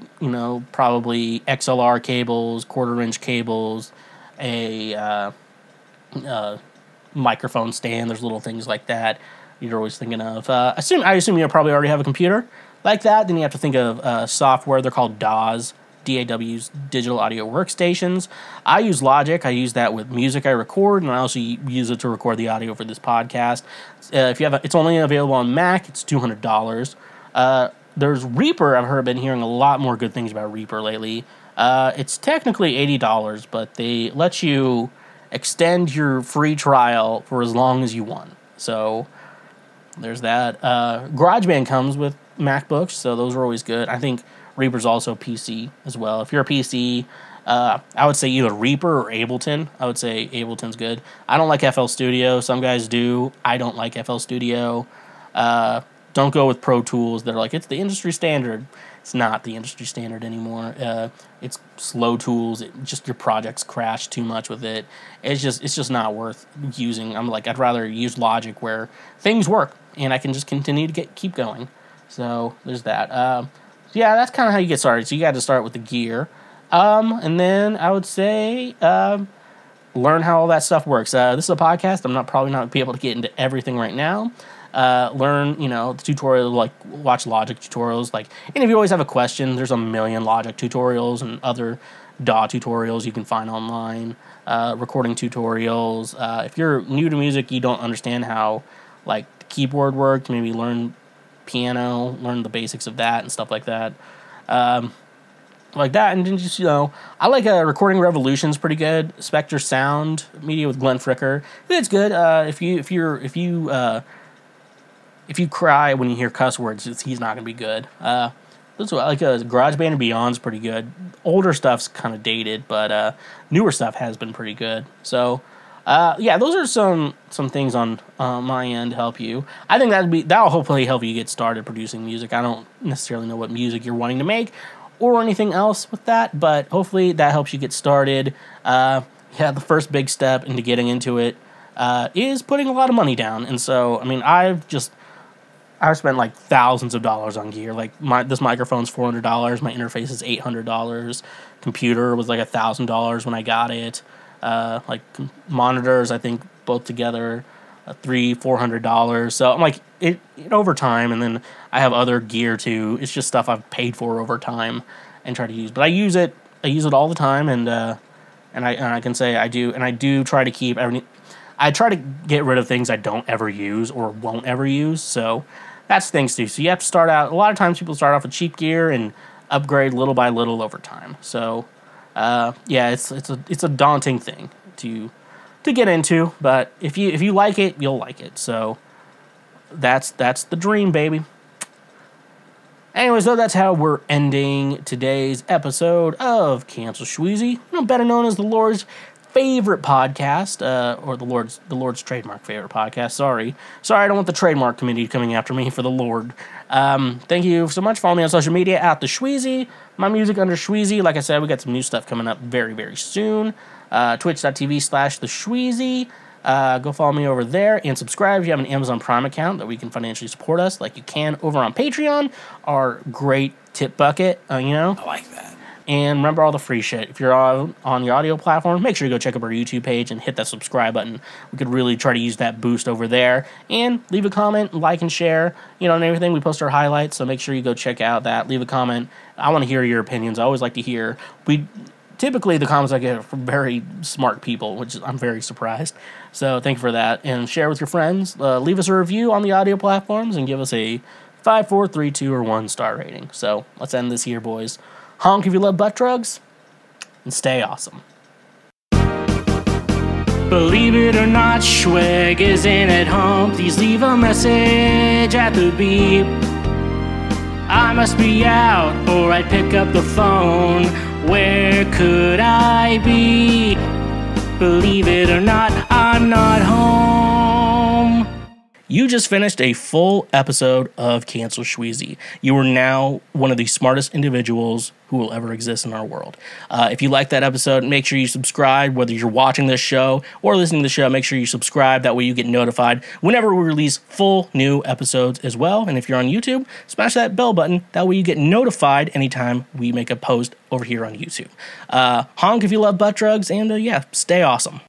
probably XLR cables, 1/4-inch cables, a microphone stand. There's little things like that you're always thinking of. I assume you probably already have a computer like that. Then you have to think of software. They're called DAWs, DAWs, Digital Audio Workstations. I use Logic. I use that with music I record, and I also use it to record the audio for this podcast. If you have, it's only available on Mac. It's $200. There's Reaper. I've been hearing a lot more good things about Reaper lately. It's technically $80, but they let you extend your free trial for as long as you want. So there's that. GarageBand comes with MacBooks, so those are always good. I think Reaper's also PC as well. If you're a PC, I would say either Reaper or Ableton. I would say Ableton's good. I don't like FL Studio. Some guys do. I don't like FL Studio. Don't go with Pro Tools. They're like, it's the industry standard. It's not the industry standard anymore. It's slow tools. Just your projects crash too much with it. It's just not worth using. I'm like, I'd rather use Logic where things work and I can just continue to keep going. So there's that. Yeah, that's kind of how you get started. So you got to start with the gear. And then I would say learn how all that stuff works. This is a podcast. I'm probably not be able to get into everything right now. Learn, the tutorial, like watch Logic tutorials, and if you always have a question, there's a million Logic tutorials and other DAW tutorials you can find online, recording tutorials. If you're new to music, you don't understand how, the keyboard worked, maybe learn piano, learn the basics of that and stuff like that. And then just, I like Recording Revolution's pretty good. Spectre Sound Media with Glenn Fricker. It's good. If you cry when you hear cuss words, he's not going to be good. Those are like GarageBand and Beyond's pretty good. Older stuff's kind of dated, but newer stuff has been pretty good. So, yeah, those are some things on my end to help you. I think that'll hopefully help you get started producing music. I don't necessarily know what music you're wanting to make or anything else with that, but hopefully that helps you get started. Yeah, the first big step into getting into it is putting a lot of money down. And so, I mean, I've spent like thousands of dollars on gear. Like this microphone's $400. My interface is $800. Computer was like $1,000 when I got it. Like monitors, I think both together, $400. So I'm like it over time. And then I have other gear too. It's just stuff I've paid for over time and try to use. But I use it all the time. And I can say I do. And I do try to keep everything. I try to get rid of things I don't ever use or won't ever use, so that's things too. So you have to start out, a lot of times people start off with cheap gear and upgrade little by little over time. So, yeah, it's a daunting thing to get into, but if you like it, you'll like it. So that's the dream, baby. Anyways, though, that's how we're ending today's episode of Cancel Schweezy, better known as the Lord's favorite podcast, or the Lord's trademark favorite podcast. Sorry, I don't want the trademark committee coming after me for the Lord. Thank you so much. Follow me on social media at the Schweezy. My music under Schweezy. Like I said, we got some new stuff coming up very, very soon. Twitch.tv/the Schweezy. Go follow me over there and subscribe if you have an Amazon Prime account that we can financially support us, like you can over on Patreon, our great tip bucket. I like that. And remember all the free shit. If you're on your audio platform, make sure you go check up our YouTube page and hit that subscribe button. We could really try to use that boost over there. And leave a comment, like and share, and everything. We post our highlights, so make sure you go check out that. Leave a comment. I want to hear your opinions. I always like to hear. Typically, the comments I get are from very smart people, which I'm very surprised. So thank you for that. And share with your friends. Leave us a review on the audio platforms and give us a 5, 4, 3, 2, or 1 star rating. So let's end this here, boys. Honk if you love butt drugs, and stay awesome. Believe it or not, Schwag isn't at home. Please leave a message at the beep. I must be out, or I'd pick up the phone. Where could I be? Believe it or not, I'm not home. You just finished a full episode of Cancel Schweezy. You are now one of the smartest individuals who will ever exist in our world. If you like that episode, make sure you subscribe. Whether you're watching this show or listening to the show, make sure you subscribe. That way you get notified whenever we release full new episodes as well. And if you're on YouTube, smash that bell button. That way you get notified anytime we make a post over here on YouTube. Honk if you love butt drugs, and yeah, stay awesome.